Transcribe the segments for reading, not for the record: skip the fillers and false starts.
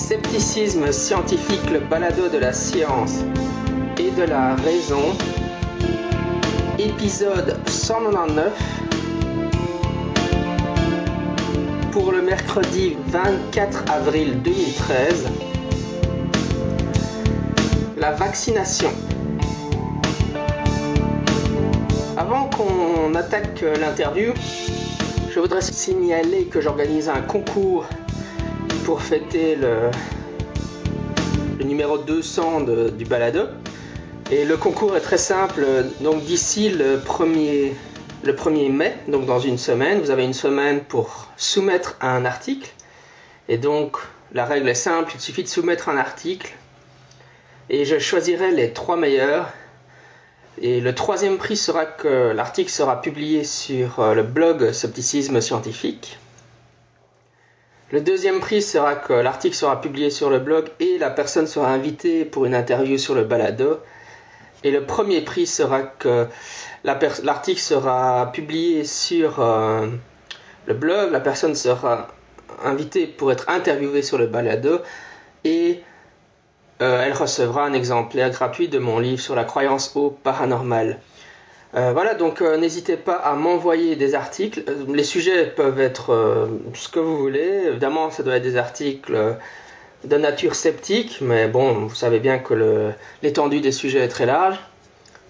Scepticisme scientifique, le balado de la science et de la raison, épisode 199, pour le mercredi 24 avril 2013, la vaccination. Avant qu'on attaque l'interview, je voudrais signaler que j'organise un concours pour fêter le numéro 200 du balado. Et le concours est très simple. Donc d'ici le 1er mai, donc dans une semaine, vous avez une semaine pour soumettre un article. Et donc la règle est simple, il suffit de soumettre un article. Et je choisirai les 3 meilleurs. Et le 3e prix sera que l'article sera publié sur le blog Scepticisme scientifique. Le 2e prix sera que l'article sera publié sur le blog et la personne sera invitée pour une interview sur le balado. Et le 1er prix sera que l'article sera publié sur le blog, la personne sera invitée pour être interviewée sur le balado et elle recevra un exemplaire gratuit de mon livre sur la croyance au paranormal. Voilà, donc n'hésitez pas à m'envoyer des articles. Les sujets peuvent être ce que vous voulez. Évidemment, ça doit être des articles de nature sceptique, mais bon, vous savez bien que l'étendue des sujets est très large.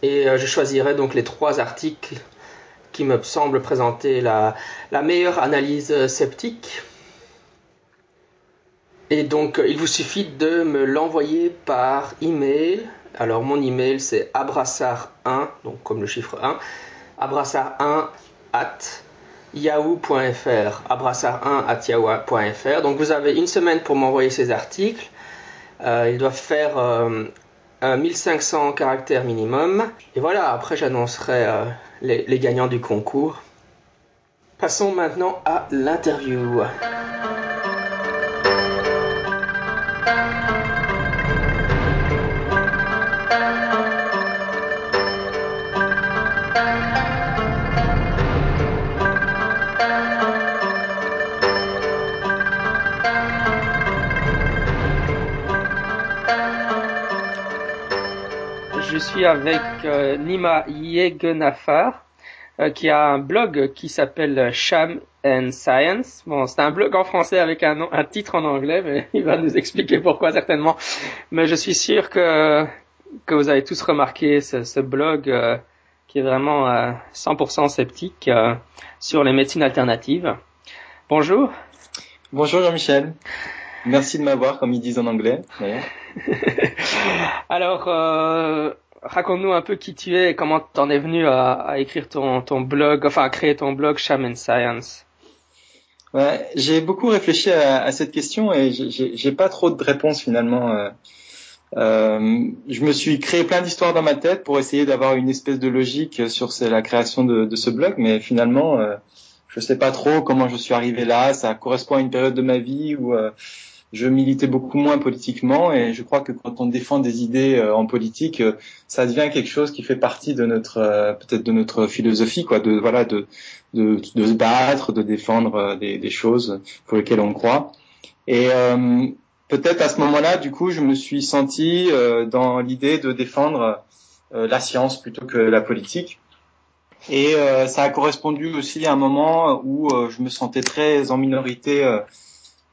Et je choisirai donc les 3 articles qui me semblent présenter la meilleure analyse sceptique. Et donc, il vous suffit de me l'envoyer par email. Alors, mon email, c'est abrassard1, donc comme le chiffre 1, abrassard1@yahoo.fr, abrassard1@yahoo.fr. Donc, vous avez une semaine pour m'envoyer ces articles. Ils doivent faire 1500 caractères minimum. Et voilà, après, j'annoncerai les gagnants du concours. Passons maintenant à l'interview. Je suis avec Nima Yegnafar qui a un blog qui s'appelle Sham and Science. Bon, c'est un blog en français avec un titre en anglais, mais il va nous expliquer pourquoi certainement. Mais je suis sûr que vous avez tous remarqué ce blog qui est vraiment 100% sceptique sur les médecines alternatives. Bonjour. Bonjour Jean-Michel. Merci de m'avoir, comme ils disent en anglais. Ouais. Alors, raconte-nous un peu qui tu es et comment tu en es venu à écrire ton blog, enfin à créer ton blog Sham and Science. Ouais, j'ai beaucoup réfléchi à cette question et j'ai pas trop de réponses finalement. Je me suis créé plein d'histoires dans ma tête pour essayer d'avoir une espèce de logique sur la création de ce blog, mais finalement, je sais pas trop comment je suis arrivé là. Ça correspond à une période de ma vie où je militais beaucoup moins politiquement et je crois que quand on défend des idées en politique, ça devient quelque chose qui fait partie de notre peut-être de notre philosophie, quoi, de se battre, de défendre des choses pour lesquelles on croit. Et peut-être à ce moment-là, du coup, je me suis senti dans l'idée de défendre la science plutôt que la politique. Et ça a correspondu aussi à un moment où je me sentais très en minorité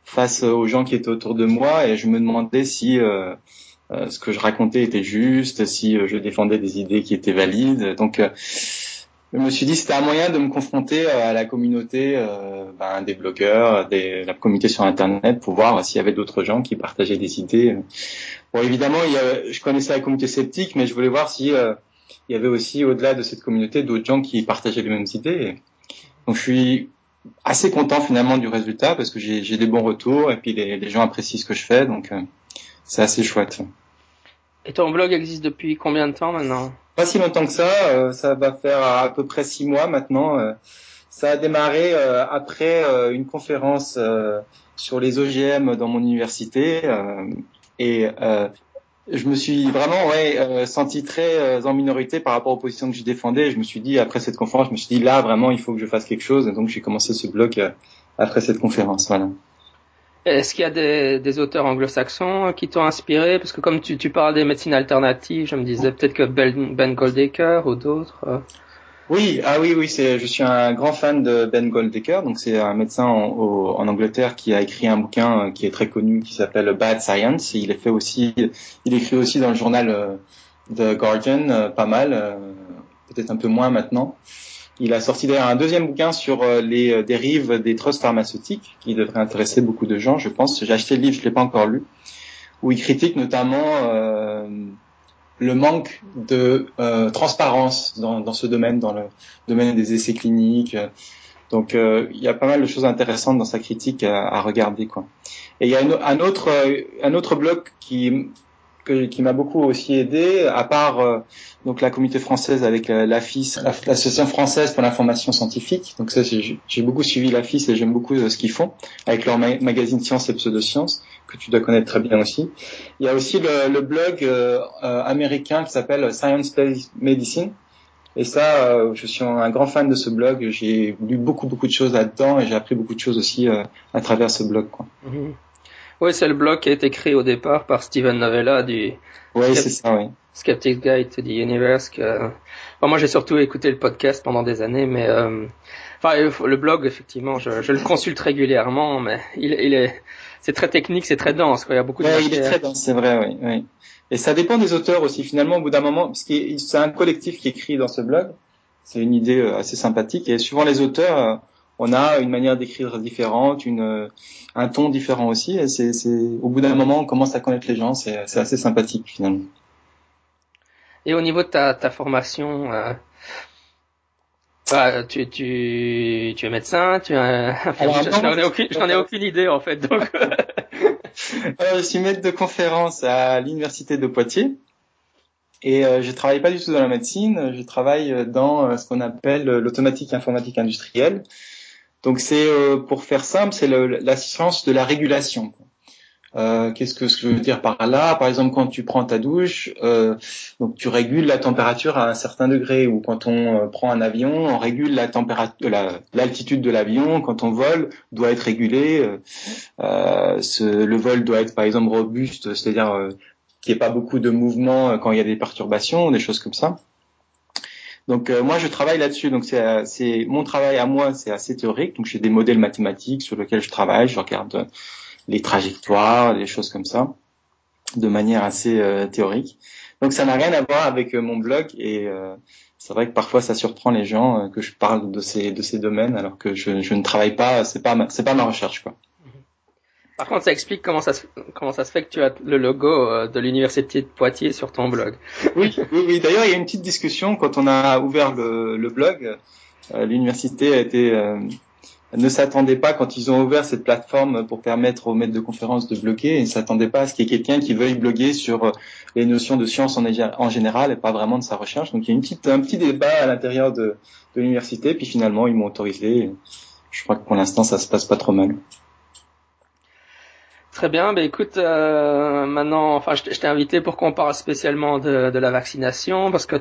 face aux gens qui étaient autour de moi et je me demandais si ce que je racontais était juste, si je défendais des idées qui étaient valides. Donc je me suis dit que c'était un moyen de me confronter à la communauté des blogueurs, la communauté sur Internet pour voir s'il y avait d'autres gens qui partageaient des idées. Bon, évidemment, je connaissais la communauté sceptique, mais je voulais voir si... il y avait aussi, au-delà de cette communauté, d'autres gens qui partageaient les mêmes idées. Donc, je suis assez content, finalement, du résultat parce que j'ai des bons retours et puis les gens apprécient ce que je fais. Donc, c'est assez chouette. Et ton blog existe depuis combien de temps, maintenant ? Pas si longtemps que ça. Ça va faire à peu près 6 mois, maintenant. Ça a démarré après une conférence sur les OGM dans mon université. Je me suis vraiment senti très en minorité par rapport aux positions que je défendais. Je me suis dit, après cette conférence, là, vraiment, il faut que je fasse quelque chose. Et donc, j'ai commencé ce blog après cette conférence. Voilà. Est-ce qu'il y a des auteurs anglo-saxons qui t'ont inspiré? Parce que comme tu parles des médecines alternatives, je me disais peut-être que Ben Goldacre ou d'autres. Oui, je suis un grand fan de Ben Goldacre. Donc c'est un médecin en Angleterre qui a écrit un bouquin qui est très connu, qui s'appelle Bad Science. Et il écrit aussi dans le journal The Guardian, pas mal, peut-être un peu moins maintenant. Il a sorti d'ailleurs un deuxième bouquin sur les dérives des trusts pharmaceutiques qui devrait intéresser beaucoup de gens, je pense. J'ai acheté le livre, je ne l'ai pas encore lu, où il critique notamment le manque de transparence dans ce domaine, dans le domaine des essais cliniques. Donc, il y a pas mal de choses intéressantes dans sa critique à regarder, quoi. Et il y a un autre blog qui m'a beaucoup aussi aidé, à part donc la communauté française avec l'AFIS, l'Association française pour l'information scientifique. Donc ça, j'ai beaucoup suivi l'AFIS et j'aime beaucoup ce qu'ils font avec leur magazine Science et pseudo-sciences, que tu dois connaître très bien aussi. Il y a aussi le blog américain qui s'appelle Science Based Medicine. Et ça, je suis un grand fan de ce blog. J'ai lu beaucoup de choses là-dedans et j'ai appris beaucoup de choses aussi à travers ce blog, quoi. Mmh. Oui, c'est le blog qui a été créé au départ par Steven Novella du Skeptics Guide to the Universe. Enfin, moi, j'ai surtout écouté le podcast pendant des années, mais le blog, effectivement, je le consulte régulièrement, mais c'est très technique, c'est très dense, quoi. Il y a beaucoup de matière. Il est très dense, c'est vrai, oui, oui. Et ça dépend des auteurs aussi, finalement, au bout d'un moment, parce que c'est un collectif qui écrit dans ce blog. C'est une idée assez sympathique. Et suivant les auteurs, on a une manière d'écrire différente, un ton différent aussi. Et au bout d'un moment, on commence à connaître les gens. C'est assez sympathique, finalement. Et au niveau de ta formation, tu es médecin, tu es infirmier. Je n'en ai aucune idée, en fait. Donc. Je suis maître de conférence à l'Université de Poitiers. Et je travaille pas du tout dans la médecine. Je travaille dans ce qu'on appelle l'automatique informatique industrielle. Donc c'est pour faire simple, c'est la science de la régulation. Qu'est-ce que je veux dire par là? Par exemple, quand tu prends ta douche, donc tu régules la température à un certain degré, ou quand on prend un avion, on régule la température, l'altitude de l'avion. Quand on vole, doit être régulé. Le vol doit être par exemple robuste, c'est-à-dire qu'il n'y ait pas beaucoup de mouvements quand il y a des perturbations, des choses comme ça. Donc moi je travaille là-dessus, donc c'est mon travail à moi, c'est assez théorique, donc j'ai des modèles mathématiques sur lesquels je travaille, je regarde les trajectoires, les choses comme ça, de manière assez théorique. Donc ça n'a rien à voir avec mon blog et c'est vrai que parfois ça surprend les gens que je parle de ces domaines alors que je ne travaille pas, c'est pas ma recherche, quoi. Par contre, ça explique comment ça se fait que tu as le logo de l'Université de Poitiers sur ton blog. Oui. D'ailleurs, il y a une petite discussion quand on a ouvert le blog. L'université ne s'attendait pas, quand ils ont ouvert cette plateforme pour permettre aux maîtres de conférences de bloguer, ils ne s'attendaient pas à ce qu'il y ait quelqu'un qui veuille bloguer sur les notions de science en général et pas vraiment de sa recherche. Donc, il y a un petit débat à l'intérieur de l'université. Puis finalement, ils m'ont autorisé. Je crois que pour l'instant, ça se passe pas trop mal. Très bien, écoute, maintenant, je t'ai invité pour qu'on parle spécialement de la vaccination, parce que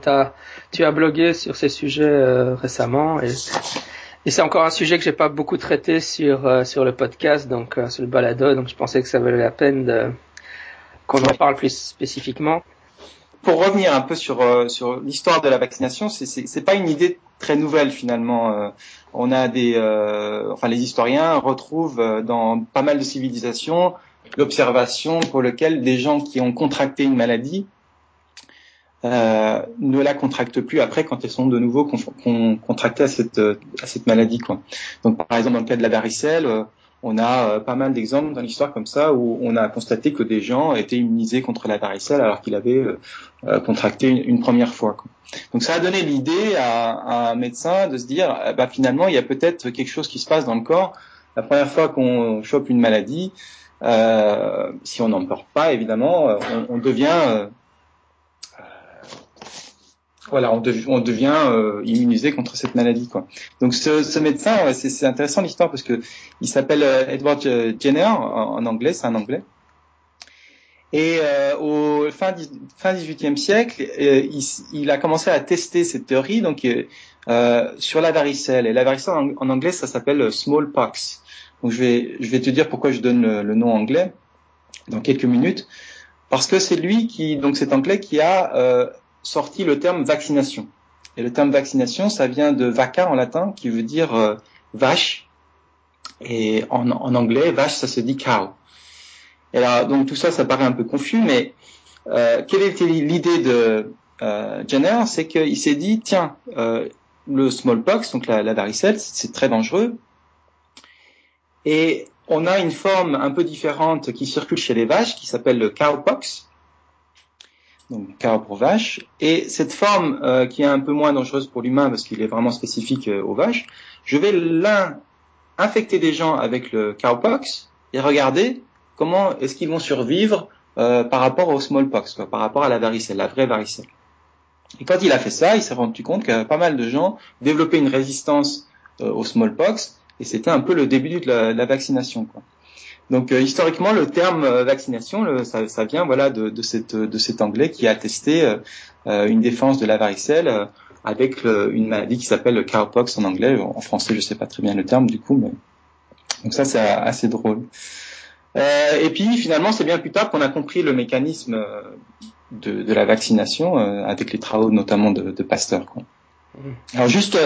tu as blogué sur ces sujets récemment, et c'est encore un sujet que j'ai pas beaucoup traité sur le podcast, donc sur le balado, donc je pensais que ça valait la peine qu'on en parle plus spécifiquement. Pour revenir un peu sur l'histoire de la vaccination, c'est pas une idée très nouvelle finalement. On a les historiens retrouvent dans pas mal de civilisations l'observation pour laquelle des gens qui ont contracté une maladie ne la contractent plus après quand ils sont de nouveau contractés à cette maladie, quoi. Donc par exemple dans le cas de la varicelle, on a pas mal d'exemples dans l'histoire comme ça où on a constaté que des gens étaient immunisés contre la varicelle alors qu'ils l'avaient contracté une première fois, quoi. Donc ça a donné l'idée à un médecin de se dire finalement il y a peut-être quelque chose qui se passe dans le corps. La première fois qu'on chope une maladie, si on n'en porte pas évidemment, on devient on devient immunisé contre cette maladie, quoi. Donc ce médecin, c'est intéressant l'histoire parce que il s'appelle Edward Jenner en anglais, c'est un anglais. Et au fin 18e siècle, il a commencé à tester cette théorie donc sur la varicelle. Et la varicelle en anglais ça s'appelle smallpox. Donc je vais te dire pourquoi je donne le nom anglais dans quelques minutes, parce que c'est lui qui, donc cet anglais qui a sorti le terme vaccination. Et le terme vaccination, ça vient de vaca en latin, qui veut dire vache, et en anglais vache ça se dit cow. Et là, donc tout ça, ça paraît un peu confus, mais quelle était l'idée de Jenner? C'est qu'il s'est dit, tiens, le smallpox, donc la varicelle, c'est très dangereux, et on a une forme un peu différente qui circule chez les vaches, qui s'appelle le cowpox, donc cow pour vache, et cette forme qui est un peu moins dangereuse pour l'humain parce qu'il est vraiment spécifique aux vaches, je vais infecter des gens avec le cowpox et regarder comment est-ce qu'ils vont survivre par rapport au smallpox, quoi, par rapport à la varicelle, la vraie varicelle. Et quand il a fait ça, il s'est rendu compte que pas mal de gens développaient une résistance au smallpox, et c'était un peu le début de la vaccination, quoi. Donc historiquement, le terme vaccination, ça vient voilà de cet anglais qui a testé une défense de la varicelle avec une maladie qui s'appelle le cowpox en anglais. En français, je sais pas très bien le terme du coup, mais donc ça c'est assez drôle. Et puis finalement, c'est bien plus tard qu'on a compris le mécanisme de la vaccination avec les travaux notamment de Pasteur, quoi. Alors juste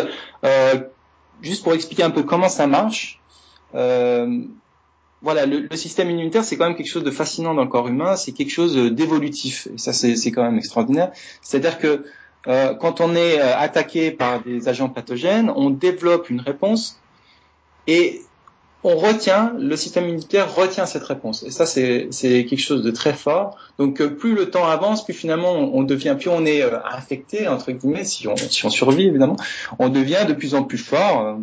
pour expliquer un peu comment ça marche. Voilà, le système immunitaire, c'est quand même quelque chose de fascinant dans le corps humain, c'est quelque chose d'évolutif, et ça c'est quand même extraordinaire. C'est-à-dire que quand on est attaqué par des agents pathogènes, on développe une réponse et le système immunitaire retient cette réponse. Et ça c'est quelque chose de très fort. Donc plus le temps avance, plus finalement plus on est infecté entre guillemets, si on survit évidemment, on devient de plus en plus fort.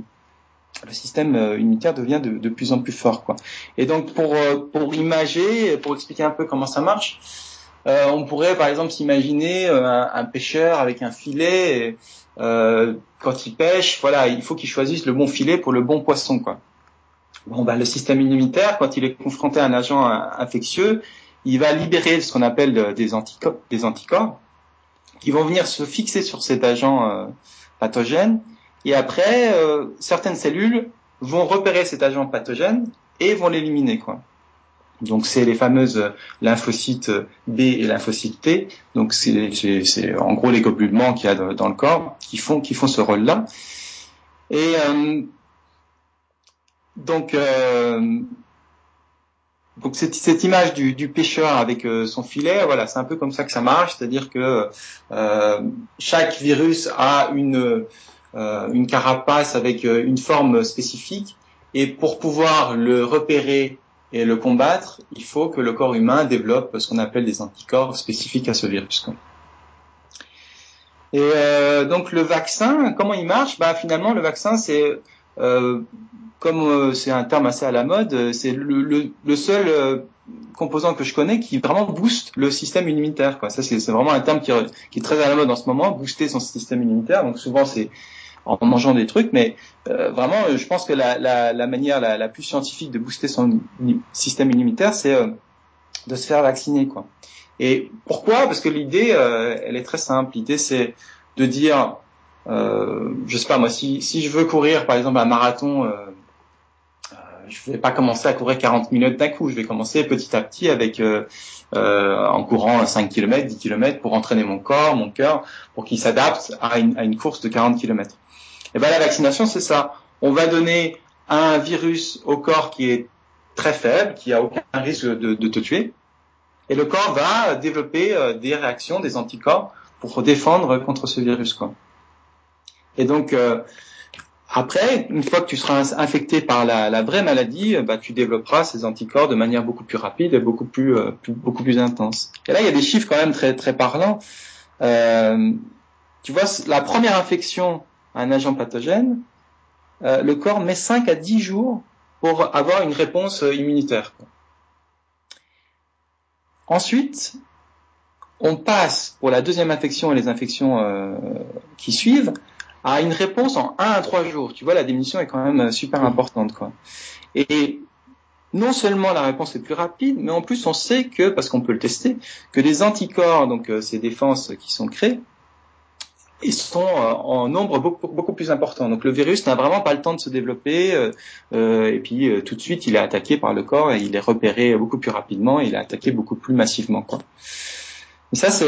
Le système immunitaire devient de plus en plus fort, quoi. Et donc pour imager, pour expliquer un peu comment ça marche, on pourrait par exemple s'imaginer un pêcheur avec un filet. Et, quand il pêche, voilà, il faut qu'il choisisse le bon filet pour le bon poisson, quoi. Bon, bah le système immunitaire, quand il est confronté à un agent infectieux, il va libérer ce qu'on appelle des anticorps, qui vont venir se fixer sur cet agent pathogène. Et après, certaines cellules vont repérer cet agent pathogène et vont l'éliminer, quoi. Donc c'est les fameuses lymphocytes B et lymphocytes T. Donc c'est en gros les globules blancs qu'il y a dans le corps qui font ce rôle-là. Et donc cette image du pêcheur avec son filet, voilà, c'est un peu comme ça que ça marche, c'est-à-dire que chaque virus a une carapace avec une forme spécifique, et pour pouvoir le repérer et le combattre, il faut que le corps humain développe ce qu'on appelle des anticorps spécifiques à ce virus. Et donc le vaccin, comment il marche? Bah finalement le vaccin c'est comme c'est un terme assez à la mode, c'est le seul composant que je connais qui vraiment booste le système immunitaire, quoi. Ça c'est vraiment un terme qui est très à la mode en ce moment, booster son système immunitaire. Donc souvent c'est en mangeant des trucs, mais vraiment, je pense que la manière la plus scientifique de booster son système immunitaire, c'est de se faire vacciner, quoi. Et pourquoi? Parce que l'idée, elle est très simple. L'idée, c'est de dire, je sais pas moi, si je veux courir, par exemple, un marathon, je vais pas commencer à courir 40 minutes d'un coup. Je vais commencer petit à petit avec en courant 5 km, 10 km pour entraîner mon corps, mon cœur, pour qu'il s'adapte à une course de 40 km. Et ben la vaccination c'est ça. On va donner un virus au corps qui est très faible, qui a aucun risque de te tuer, et le corps va développer des réactions, des anticorps pour défendre contre ce virus, quoi. Et donc après, une fois que tu seras infecté par la vraie maladie, bah, tu développeras ces anticorps de manière beaucoup plus rapide et beaucoup plus intense. Et là, il y a des chiffres quand même très, très parlants. Tu vois, la première infection à un agent pathogène, le corps met 5 à 10 jours pour avoir une réponse immunitaire, quoi. Ensuite, on passe pour la deuxième infection et les infections qui suivent, à une réponse en 1 à 3 jours. Tu vois, la diminution est quand même super importante, quoi. Et non seulement la réponse est plus rapide, mais en plus on sait que, parce qu'on peut le tester, que les anticorps, donc ces défenses qui sont créées, ils sont en nombre beaucoup plus important. Donc le virus n'a vraiment pas le temps de se développer et puis tout de suite il est attaqué par le corps et il est repéré beaucoup plus rapidement, et il est attaqué beaucoup plus massivement, quoi. Et ça c'est,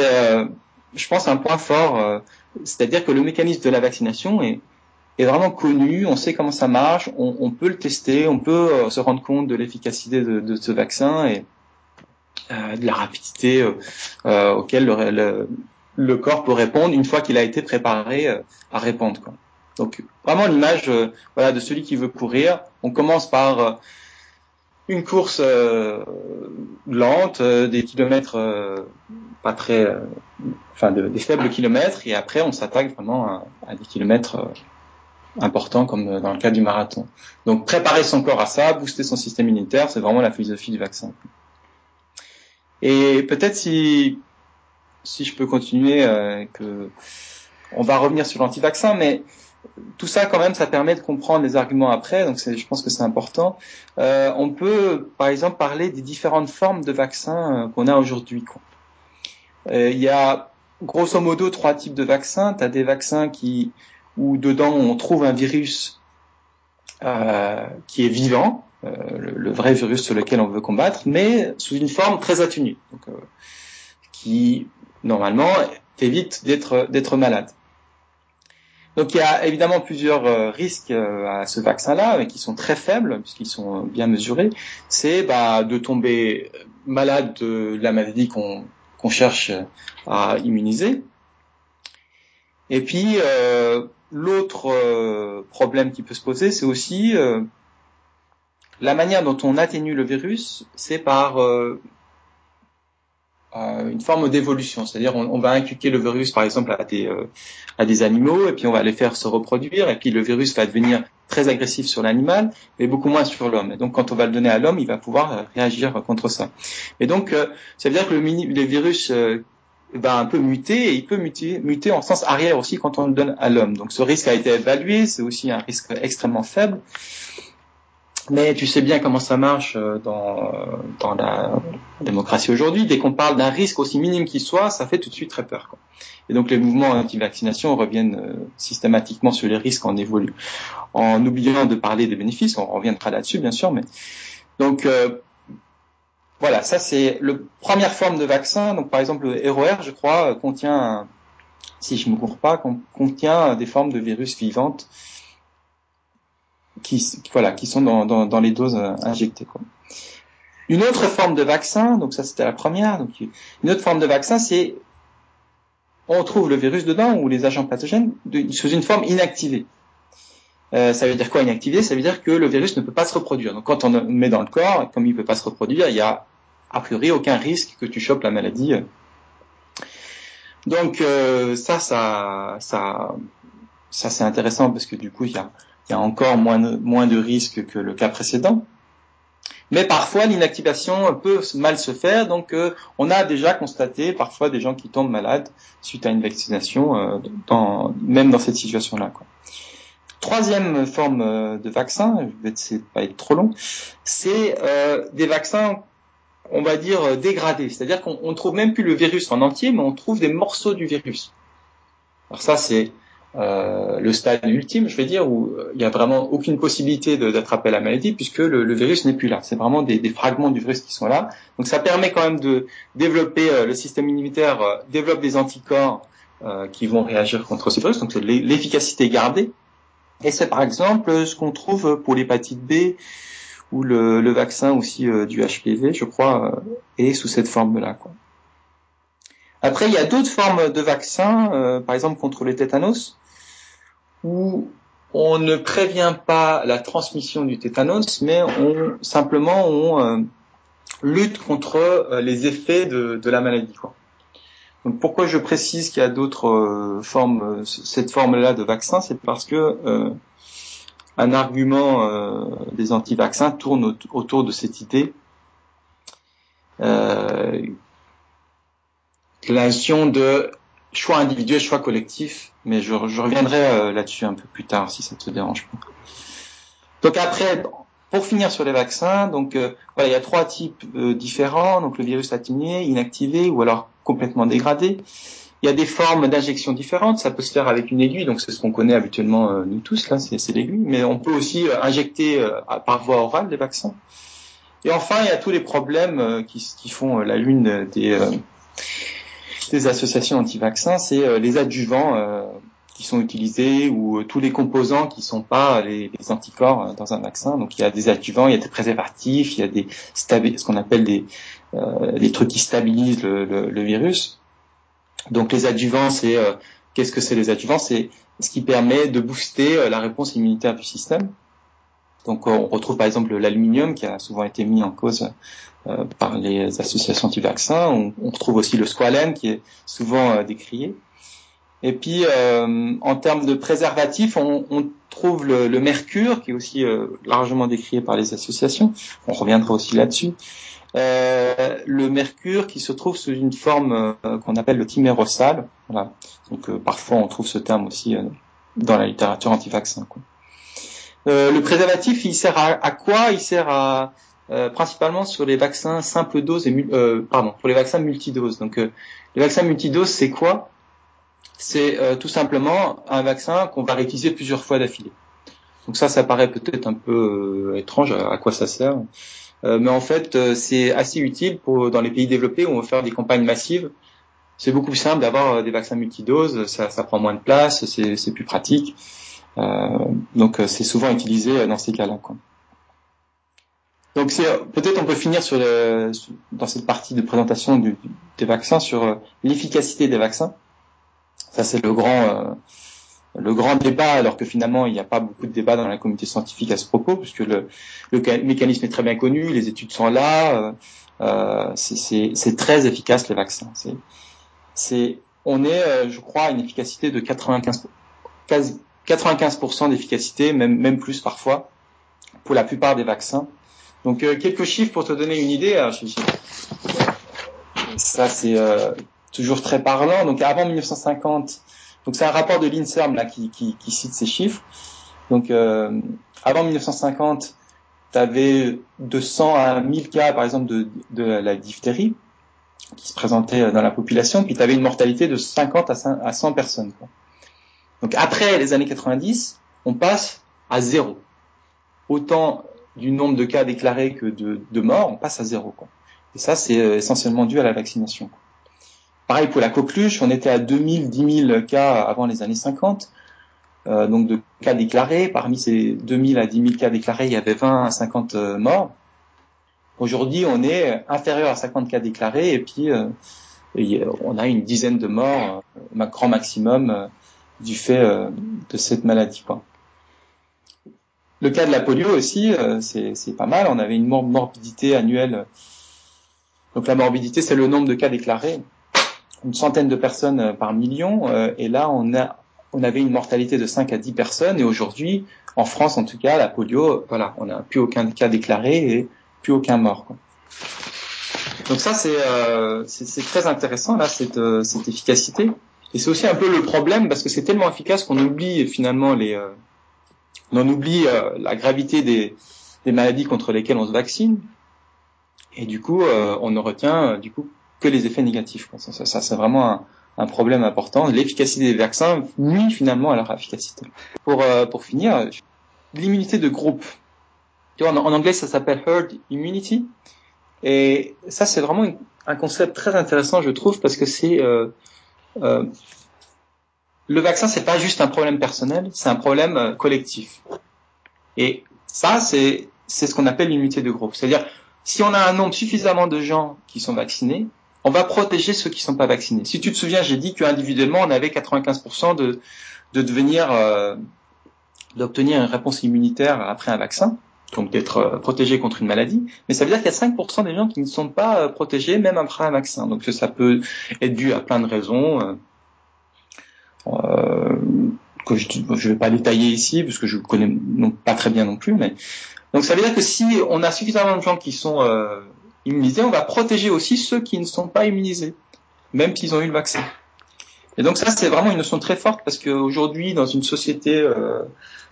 je pense, un point fort, c'est-à-dire que le mécanisme de la vaccination est vraiment connu, on sait comment ça marche, on peut le tester, on peut se rendre compte de l'efficacité de ce vaccin et de la rapidité auquel le corps peut répondre une fois qu'il a été préparé à répondre, quoi. Donc vraiment l'image voilà, de celui qui veut courir, on commence par une course lente, des kilomètres pas très, enfin des faibles kilomètres, et après on s'attaque vraiment à des kilomètres importants comme dans le cas du marathon. Donc préparer son corps à ça, booster son système immunitaire, c'est vraiment la philosophie du vaccin. Et peut-être si je peux continuer, que on va revenir sur l'anti-vaccin, mais tout ça quand même, ça permet de comprendre les arguments après, donc je pense que c'est important. On peut par exemple parler des différentes formes de vaccins qu'on a aujourd'hui, quoi. Il y a grosso modo 3 types de vaccins. Tu as des vaccins où dedans on trouve un virus qui est vivant, le vrai virus sur lequel on veut combattre, mais sous une forme très atténuée, donc, qui normalement évite d'être malade. Donc il y a évidemment plusieurs risques à ce vaccin-là, mais qui sont très faibles puisqu'ils sont bien mesurés. C'est de tomber malade de la maladie qu'on cherche à immuniser. Et puis l'autre problème qui peut se poser, c'est aussi la manière dont on atténue le virus, c'est par une forme d'évolution, c'est-à-dire on va inculquer le virus par exemple à des animaux, et puis on va les faire se reproduire, et puis le virus va devenir très agressif sur l'animal mais beaucoup moins sur l'homme, et donc quand on va le donner à l'homme, il va pouvoir réagir contre ça. Et donc ça veut dire que le virus va un peu muter, et il peut muter en sens arrière aussi quand on le donne à l'homme. Donc ce risque a été évalué, c'est aussi un risque extrêmement faible, mais tu sais bien comment ça marche dans la démocratie aujourd'hui. Dès qu'on parle d'un risque aussi minime qu'il soit, ça fait tout de suite très peur, quoi. Et donc les mouvements anti-vaccination reviennent systématiquement sur les risques en évoluant, en oubliant de parler des bénéfices. On reviendra là-dessus bien sûr, mais donc voilà, ça c'est la première forme de vaccin. Donc par exemple le ROR, je crois, contient, si je me gourre pas, contient des formes de virus vivantes qui sont dans les doses injectées, quoi. Une autre forme de vaccin, donc ça c'était la première, donc une autre forme de vaccin, c'est on trouve le virus dedans ou les agents pathogènes sous une forme inactivée. Ça veut dire quoi, inactivée? Ça veut dire que le virus ne peut pas se reproduire. Donc quand on le met dans le corps, comme il ne peut pas se reproduire, il n'y a a priori aucun risque que tu chopes la maladie. Donc ça c'est intéressant parce que du coup il y a encore moins de risques que le cas précédent. Mais parfois, l'inactivation peut mal se faire. Donc, on a déjà constaté parfois des gens qui tombent malades suite à une vaccination, même dans cette situation-là, quoi. Troisième forme de vaccin, je vais essayer de pas être trop long, c'est des vaccins, on va dire, dégradés. C'est-à-dire qu'on trouve même plus le virus en entier, mais on trouve des morceaux du virus. Alors ça, c'est le stade ultime, je vais dire, où il y a vraiment aucune possibilité d'attraper la maladie puisque le virus n'est plus là. C'est vraiment des fragments du virus qui sont là. Donc ça permet quand même de développer, le système immunitaire développe des anticorps qui vont réagir contre ce virus. Donc c'est l'efficacité gardée. Et c'est par exemple ce qu'on trouve pour l'hépatite B, ou le vaccin aussi du HPV, je crois, est sous cette forme-là, quoi. Après, il y a d'autres formes de vaccins, par exemple contre le tétanos, où on ne prévient pas la transmission du tétanos, mais on lutte contre les effets de la maladie, quoi. Donc pourquoi je précise qu'il y a d'autres formes, cette forme-là de vaccin, c'est parce que un argument des anti-vaccins tourne autour de cette idée notion de choix individuel, choix collectif, mais je reviendrai là-dessus un peu plus tard si ça te dérange pas. Donc après, pour finir sur les vaccins, donc voilà, il y a 3 types différents, donc le virus atténué, inactivé ou alors complètement dégradé. Il y a des formes d'injection différentes. Ça peut se faire avec une aiguille, donc c'est ce qu'on connaît habituellement nous tous, là, c'est l'aiguille. Mais on peut aussi injecter par voie orale des vaccins. Et enfin, il y a tous les problèmes qui font la lune des associations anti-vaccins, c'est les adjuvants qui sont utilisés ou tous les composants qui ne sont pas les anticorps dans un vaccin. Donc il y a des adjuvants, il y a des préservatifs, il y a ce qu'on appelle des trucs qui stabilisent le virus. Donc les adjuvants, c'est qu'est-ce que c'est les adjuvants? C'est ce qui permet de booster la réponse immunitaire du système. Donc on retrouve par exemple l'aluminium qui a souvent été mis en cause par les associations anti-vaccins. On retrouve aussi le squalène qui est souvent décrié. Et puis en termes de préservatifs, on trouve le mercure qui est aussi largement décrié par les associations. On reviendra aussi là-dessus. Le mercure qui se trouve sous une forme qu'on appelle le thymérosal. Voilà. Donc parfois on trouve ce terme aussi dans la littérature anti-vaccin, quoi. Le préservatif, il sert à quoi? Il sert à principalement sur les vaccins simple dose et pour les vaccins multidoses. Donc les vaccins multidoses, c'est quoi? C'est tout simplement un vaccin qu'on va réutiliser plusieurs fois d'affilée. Donc ça paraît peut-être un peu étrange à quoi ça sert, mais en fait c'est assez utile dans les pays développés où on veut faire des campagnes massives. C'est beaucoup plus simple d'avoir des vaccins multidoses, ça prend moins de place, c'est plus pratique. Donc c'est souvent utilisé dans ces cas-là, quoi. Donc peut-être on peut finir dans cette partie de présentation des vaccins sur l'efficacité des vaccins. Ça c'est le grand débat, alors que finalement il n'y a pas beaucoup de débats dans la communauté scientifique à ce propos, puisque le mécanisme est très bien connu, les études sont là, c'est très efficace les vaccins. On est, je crois, à une efficacité de 95% d'efficacité, même plus parfois, pour la plupart des vaccins. Donc quelques chiffres pour te donner une idée. Ça c'est toujours très parlant. Donc avant 1950, donc c'est un rapport de l'INSERM là qui cite ces chiffres. Donc avant 1950, t'avais 200 à 1000 cas par exemple de la diphtérie qui se présentait dans la population, puis t'avais une mortalité de 50 à 100 personnes, quoi. Donc après les années 90, on passe à zéro. Autant du nombre de cas déclarés que de morts, on passe à zéro, quoi. Et ça, c'est essentiellement dû à la vaccination, quoi. Pareil pour la coqueluche, on était à 10 000 cas avant les années 50, donc de cas déclarés. Parmi ces 2000 à 10 000 cas déclarés, il y avait 20 à 50 morts. Aujourd'hui, on est inférieur à 50 cas déclarés, et puis on a une dizaine de morts, grand maximum, du fait de cette maladie, quoi. Le cas de la polio aussi, c'est pas mal. On avait une morbidité annuelle. Donc la morbidité, c'est le nombre de cas déclarés. Une centaine de personnes par million. Et là, on avait une mortalité de 5 à 10 personnes. Et aujourd'hui, en France en tout cas, la polio, voilà, on n'a plus aucun cas déclaré et plus aucun mort, quoi. Donc ça, c'est très intéressant, là, cette efficacité. Et c'est aussi un peu le problème, parce que c'est tellement efficace qu'on oublie finalement la gravité des maladies contre lesquelles on se vaccine, et du coup on ne retient du coup que les effets négatifs, quoi. Ça c'est vraiment un problème important. L'efficacité des vaccins nuit finalement à leur efficacité. Pour finir, l'immunité de groupe. Tu vois, en anglais ça s'appelle herd immunity, et ça c'est vraiment un concept très intéressant, je trouve, parce que c'est le vaccin, c'est pas juste un problème personnel, c'est un problème collectif. Et ça, c'est ce qu'on appelle l'immunité de groupe. C'est-à-dire, si on a un nombre suffisamment de gens qui sont vaccinés, on va protéger ceux qui sont pas vaccinés. Si tu te souviens, j'ai dit qu'individuellement, on avait 95% d'obtenir une réponse immunitaire après un vaccin, donc d'être protégé contre une maladie, mais ça veut dire qu'il y a 5% des gens qui ne sont pas protégés même après un vaccin. Donc ça peut être dû à plein de raisons que je vais pas détailler ici parce que je connais pas très bien non plus. Mais donc ça veut dire que si on a suffisamment de gens qui sont immunisés, on va protéger aussi ceux qui ne sont pas immunisés, même s'ils ont eu le vaccin. Et donc ça, c'est vraiment une notion très forte, parce qu'aujourd'hui, dans une société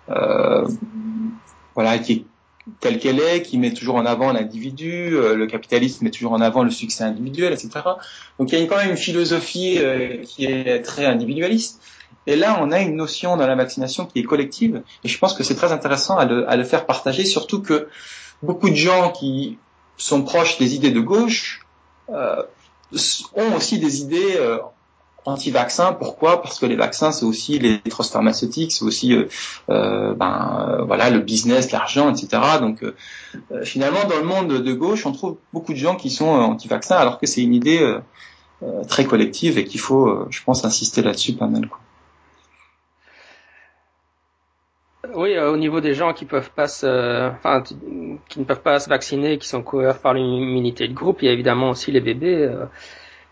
voilà, qui est telle qu'elle est, qui met toujours en avant l'individu, le capitalisme met toujours en avant le succès individuel, etc. Donc il y a quand même une philosophie qui est très individualiste. Et là, on a une notion dans la vaccination qui est collective, et je pense que c'est très intéressant à le faire partager, surtout que beaucoup de gens qui sont proches des idées de gauche ont aussi des idées anti-vaccins. Pourquoi ? Parce que les vaccins, c'est aussi les trusts pharmaceutiques, c'est aussi voilà, le business, l'argent, etc. Donc finalement, dans le monde de gauche, on trouve beaucoup de gens qui sont anti-vaccins, alors que c'est une idée très collective et qu'il faut, je pense, insister là-dessus pas mal, quoi. Oui, au niveau des gens qui peuvent pas qui ne peuvent pas se vacciner, qui sont couverts par l'immunité de groupe, il y a évidemment aussi les bébés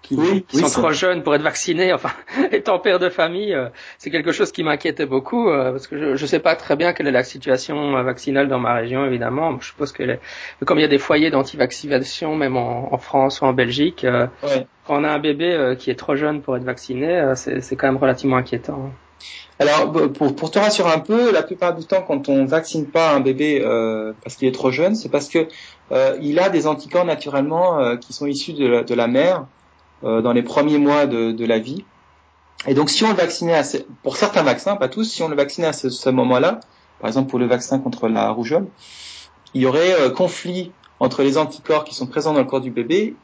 qui sont trop jeunes pour être vaccinés. Enfin, étant père de famille, c'est quelque chose qui m'inquiétait beaucoup parce que je sais pas très bien quelle est la situation vaccinale dans ma région. Évidemment, je suppose que comme il y a des foyers d'anti-vaccination même en France ou en Belgique, quand on a un bébé qui est trop jeune pour être vacciné, c'est quand même relativement inquiétant. Alors, pour te rassurer un peu, la plupart du temps, quand on vaccine pas un bébé parce qu'il est trop jeune, c'est parce que il a des anticorps naturellement qui sont issus de la mère dans les premiers mois de la vie. Et donc, si on le vaccinait pour certains vaccins, pas tous, si on le vaccinait à ce moment-là, par exemple pour le vaccin contre la rougeole, il y aurait conflit entre les anticorps qui sont présents dans le corps du bébé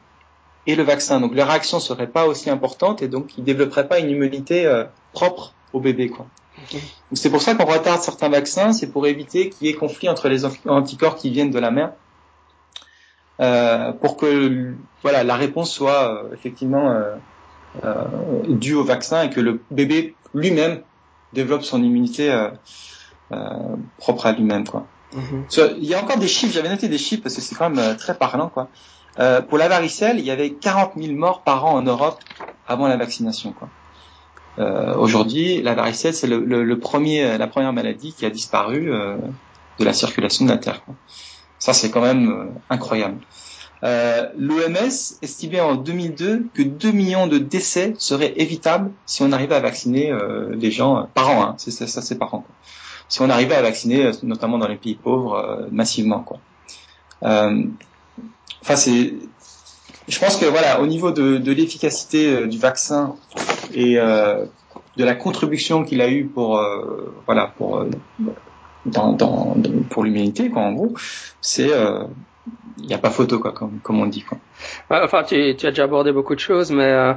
et le vaccin. Donc, leur réaction serait pas aussi importante et donc il développerait pas une immunité propre au bébé, quoi. Okay. Donc c'est pour ça qu'on retarde certains vaccins, c'est pour éviter qu'il y ait conflit entre les anticorps qui viennent de la mère, pour que voilà la réponse soit effectivement due au vaccin et que le bébé lui-même développe son immunité propre à lui-même, quoi. Mm-hmm. Il y a encore des chiffres, j'avais noté des chiffres parce que c'est quand même très parlant, quoi. Pour la varicelle, il y avait 40 000 morts par an en Europe avant la vaccination, quoi. Aujourd'hui, la varicelle, c'est la première maladie qui a disparu de la circulation de la Terre, quoi. Ça, c'est quand même incroyable. L'OMS estimait en 2002 que 2 millions de décès seraient évitables si on arrivait à vacciner les gens par an. Hein. Ça, c'est par an, quoi. Si on arrivait à vacciner, notamment dans les pays pauvres, massivement, quoi. Je pense que voilà, au niveau de l'efficacité du vaccin et de la contribution qu'il a eu pour l'humanité, quoi, en gros, c'est il n'y a pas photo, quoi, comme on dit, quoi. Enfin, tu as déjà abordé beaucoup de choses, mais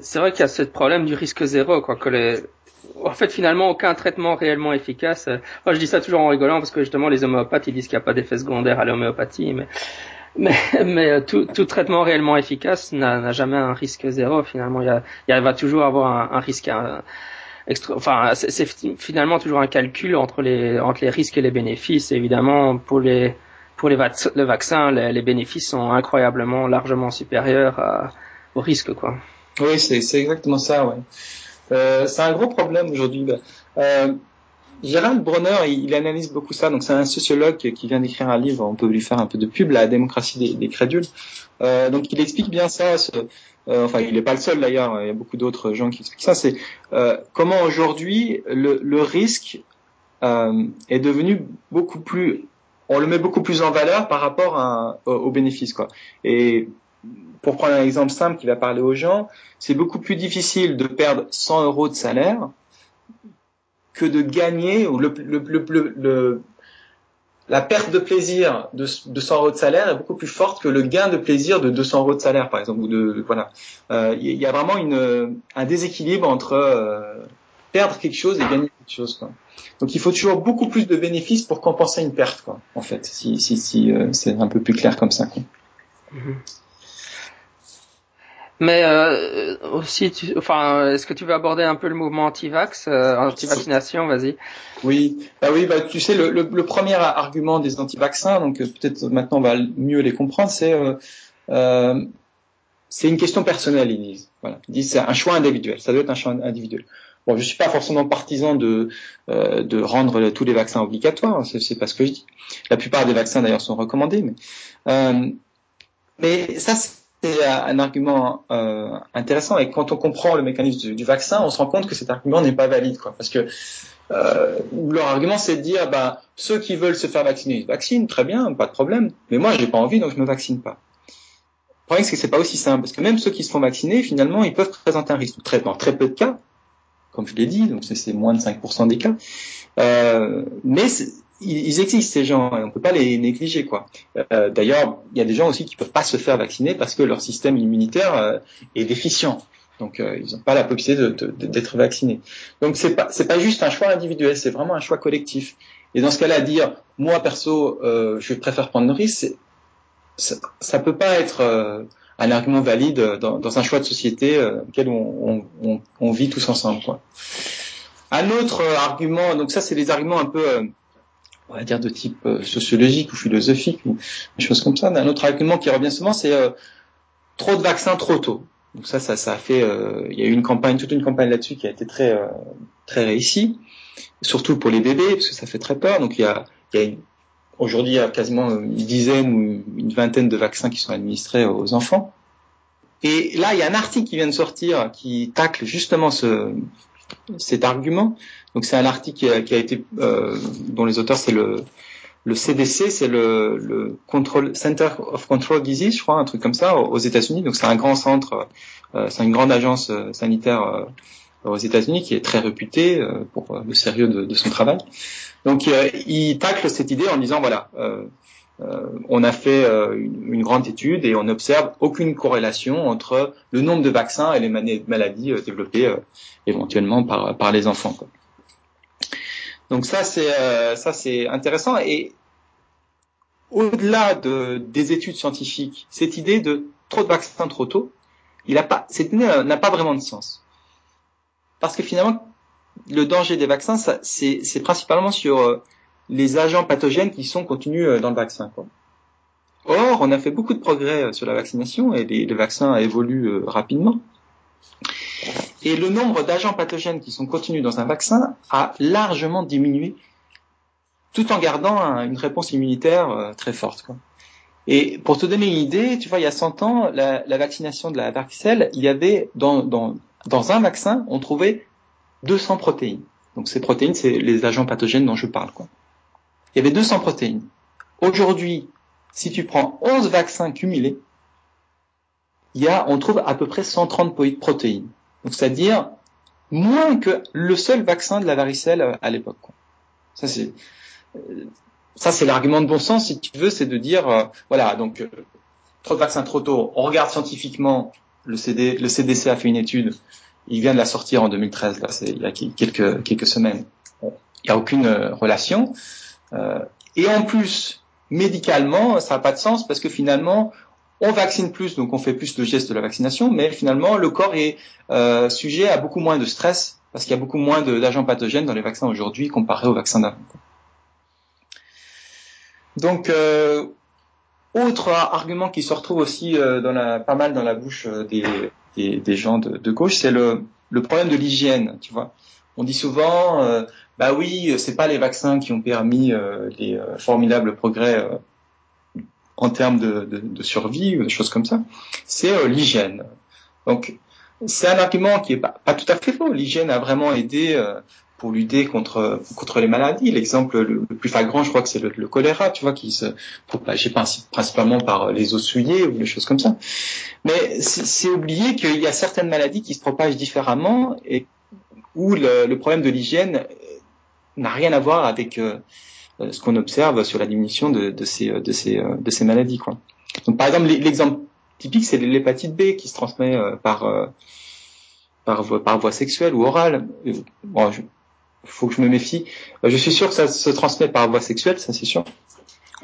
c'est vrai qu'il y a ce problème du risque zéro, quoi, que en fait, finalement, aucun traitement réellement efficace. Enfin, je dis ça toujours en rigolant parce que justement, les homéopathes, ils disent qu'il n'y a pas d'effet secondaire à l'homéopathie, mais tout traitement réellement efficace n'a jamais un risque zéro. Finalement, il va toujours avoir un risque. C'est finalement toujours un calcul entre les risques et les bénéfices. Et évidemment, pour les vaccins, les bénéfices sont largement supérieurs aux risques, quoi. Oui, c'est exactement ça. Ouais. C'est un gros problème aujourd'hui. Gérald Bronner, il analyse beaucoup ça. Donc c'est un sociologue qui vient d'écrire un livre. On peut lui faire un peu de pub, La démocratie des crédules. Donc il explique bien ça. Il n'est pas le seul d'ailleurs. Il y a beaucoup d'autres gens qui expliquent ça. C'est comment aujourd'hui le risque est devenu beaucoup plus. On le met beaucoup plus en valeur par rapport aux bénéfices, quoi. Et pour prendre un exemple simple qui va parler aux gens, c'est beaucoup plus difficile de perdre 100 euros de salaire que de gagner, ou la perte de plaisir de 100 euros de salaire est beaucoup plus forte que le gain de plaisir de 200 euros de salaire, par exemple, y a vraiment un déséquilibre entre perdre quelque chose et gagner quelque chose, quoi. Donc il faut toujours beaucoup plus de bénéfices pour compenser une perte, quoi, en fait, si c'est un peu plus clair comme ça, quoi. Mmh. Mais aussi, est-ce que tu veux aborder un peu le mouvement anti-vax, anti-vaccination, vas-y. Oui, tu sais, le premier argument des anti-vaccins, donc peut-être maintenant on va mieux les comprendre, c'est une question personnelle, ils disent. Voilà, ils disent c'est un choix individuel, ça doit être un choix individuel. Bon, je suis pas forcément partisan de rendre tous les vaccins obligatoires, c'est pas ce que je dis. La plupart des vaccins d'ailleurs sont recommandés, mais ça c'est un argument intéressant, et quand on comprend le mécanisme du vaccin, on se rend compte que cet argument n'est pas valide, quoi, parce que Leur argument, c'est de dire, ben, ceux qui veulent se faire vacciner, ils se vaccinent, très bien, pas de problème. Mais moi, j'ai pas envie, donc je me vaccine pas. Le problème, c'est que c'est pas aussi simple, parce que même ceux qui se font vacciner, finalement, ils peuvent présenter un risque. Dans très peu de cas, comme je l'ai dit, donc c'est moins de 5% des cas. Mais ils existent, ces gens, et on peut pas les négliger, quoi. D'ailleurs, il y a des gens aussi qui peuvent pas se faire vacciner parce que leur système immunitaire est déficient. Donc ils n'ont pas la possibilité d'être vaccinés. Donc c'est pas juste un choix individuel, c'est vraiment un choix collectif. Et dans ce cas-là, dire moi perso, je préfère prendre le risque, ça peut pas être un argument valide dans un choix de société auquel on vit tous ensemble, quoi. Un autre argument, donc ça c'est des arguments un peu on va dire de type sociologique ou philosophique ou des choses comme ça. Un autre argument qui revient souvent, c'est trop de vaccins trop tôt. Donc ça a fait, il y a eu toute une campagne là-dessus qui a été très réussie, surtout pour les bébés, parce que ça fait très peur. Donc aujourd'hui, il y a quasiment une dizaine ou une vingtaine de vaccins qui sont administrés aux enfants. Et là, il y a un article qui vient de sortir qui tacle justement cet argument. Donc c'est un article qui a été, dont les auteurs c'est le CDC, c'est le Center of Control Disease, je crois, un truc comme ça, aux États-Unis. Donc c'est un grand centre, c'est une grande agence sanitaire aux États-Unis qui est très réputée pour le sérieux de son travail. Donc il tacle cette idée en disant voilà, on a fait une grande étude et on n'observe aucune corrélation entre le nombre de vaccins et les maladies développées éventuellement par les enfants, quoi. Donc ça c'est intéressant, et au-delà des études scientifiques, cette idée de trop de vaccins trop tôt, cette idée n'a pas vraiment de sens, parce que finalement le danger des vaccins, c'est principalement sur les agents pathogènes qui sont contenus dans le vaccin, quoi. Or on a fait beaucoup de progrès sur la vaccination et les vaccins évoluent rapidement. Et le nombre d'agents pathogènes qui sont contenus dans un vaccin a largement diminué, tout en gardant une réponse immunitaire très forte, quoi. Et pour te donner une idée, tu vois, il y a 100 ans, la vaccination de la varicelle, il y avait dans un vaccin, on trouvait 200 protéines. Donc ces protéines, c'est les agents pathogènes dont je parle, quoi. Il y avait 200 protéines. Aujourd'hui, si tu prends 11 vaccins cumulés, on trouve à peu près 130 protéines. Donc, c'est-à-dire moins que le seul vaccin de la varicelle à l'époque, quoi. Ça, c'est l'argument de bon sens, si tu veux, c'est de dire, voilà, donc, trop de vaccins trop tôt, on regarde scientifiquement, le CDC a fait une étude, il vient de la sortir en 2013, là, il y a quelques semaines. Bon, il n'y a aucune relation. Et en plus, médicalement, ça n'a pas de sens, parce que finalement, on vaccine plus, donc on fait plus le geste de la vaccination, mais finalement, le corps est sujet à beaucoup moins de stress, parce qu'il y a beaucoup moins d'agents pathogènes dans les vaccins aujourd'hui comparé aux vaccins d'avant. Donc, autre argument qui se retrouve aussi pas mal dans la bouche des gens de gauche, c'est le problème de l'hygiène, tu vois. On dit souvent, bah oui, c'est pas les vaccins qui ont permis les formidables progrès en termes de survie ou des choses comme ça, c'est l'hygiène. Donc, c'est un argument qui est pas tout à fait faux. L'hygiène a vraiment aidé pour lutter contre les maladies. L'exemple le plus flagrant, je crois que c'est le choléra, tu vois, qui se propageait principalement par les eaux souillées ou des choses comme ça. Mais c'est oublié qu'il y a certaines maladies qui se propagent différemment et où le problème de l'hygiène n'a rien à voir avec ce qu'on observe sur la diminution de ces maladies, quoi. Donc, par exemple, l'exemple typique, c'est l'hépatite B qui se transmet par voie sexuelle ou orale. Bon, faut que je me méfie. Je suis sûr que ça se transmet par voie sexuelle, ça c'est sûr.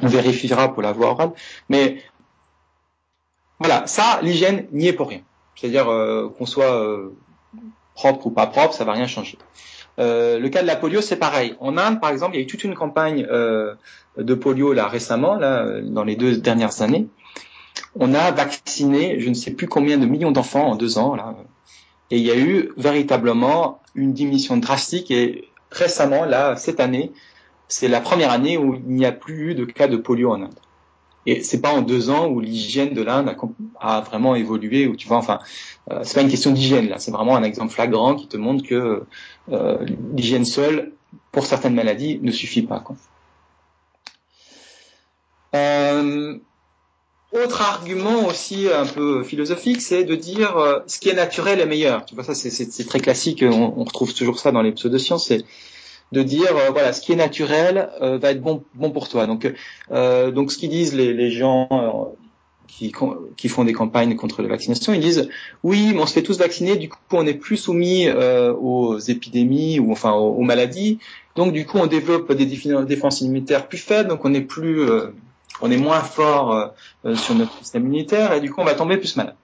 On vérifiera pour la voie orale. Mais voilà, ça, l'hygiène n'y est pour rien. C'est-à-dire qu'on soit propre ou pas propre, ça va rien changer. Le cas de la polio, c'est pareil. En Inde, par exemple, il y a eu toute une campagne de polio là récemment, dans les 2 dernières années. On a vacciné, je ne sais plus combien de millions d'enfants en 2 ans, là. Et il y a eu véritablement une diminution drastique. Et récemment, là, cette année, c'est la première année où il n'y a plus eu de cas de polio en Inde. Et c'est pas en 2 ans où l'hygiène de l'Inde a vraiment évolué, où tu vois, enfin, c'est pas une question d'hygiène là, c'est vraiment un exemple flagrant qui te montre que l'hygiène seule pour certaines maladies, ne suffit pas, quoi. Autre argument aussi un peu philosophique, c'est de dire ce qui est naturel est meilleur. Tu vois, ça c'est très classique, on retrouve toujours ça dans les pseudosciences, c'est de dire voilà, ce qui est naturel va être bon pour toi. Donc ce qu'ils disent les gens qui font des campagnes contre la vaccination, ils disent oui, mais on se fait tous vacciner, du coup on est plus soumis aux épidémies ou enfin aux maladies. Donc du coup on développe des défenses immunitaires plus faibles, donc on est plus on est moins fort sur notre système immunitaire et du coup on va tomber plus malade.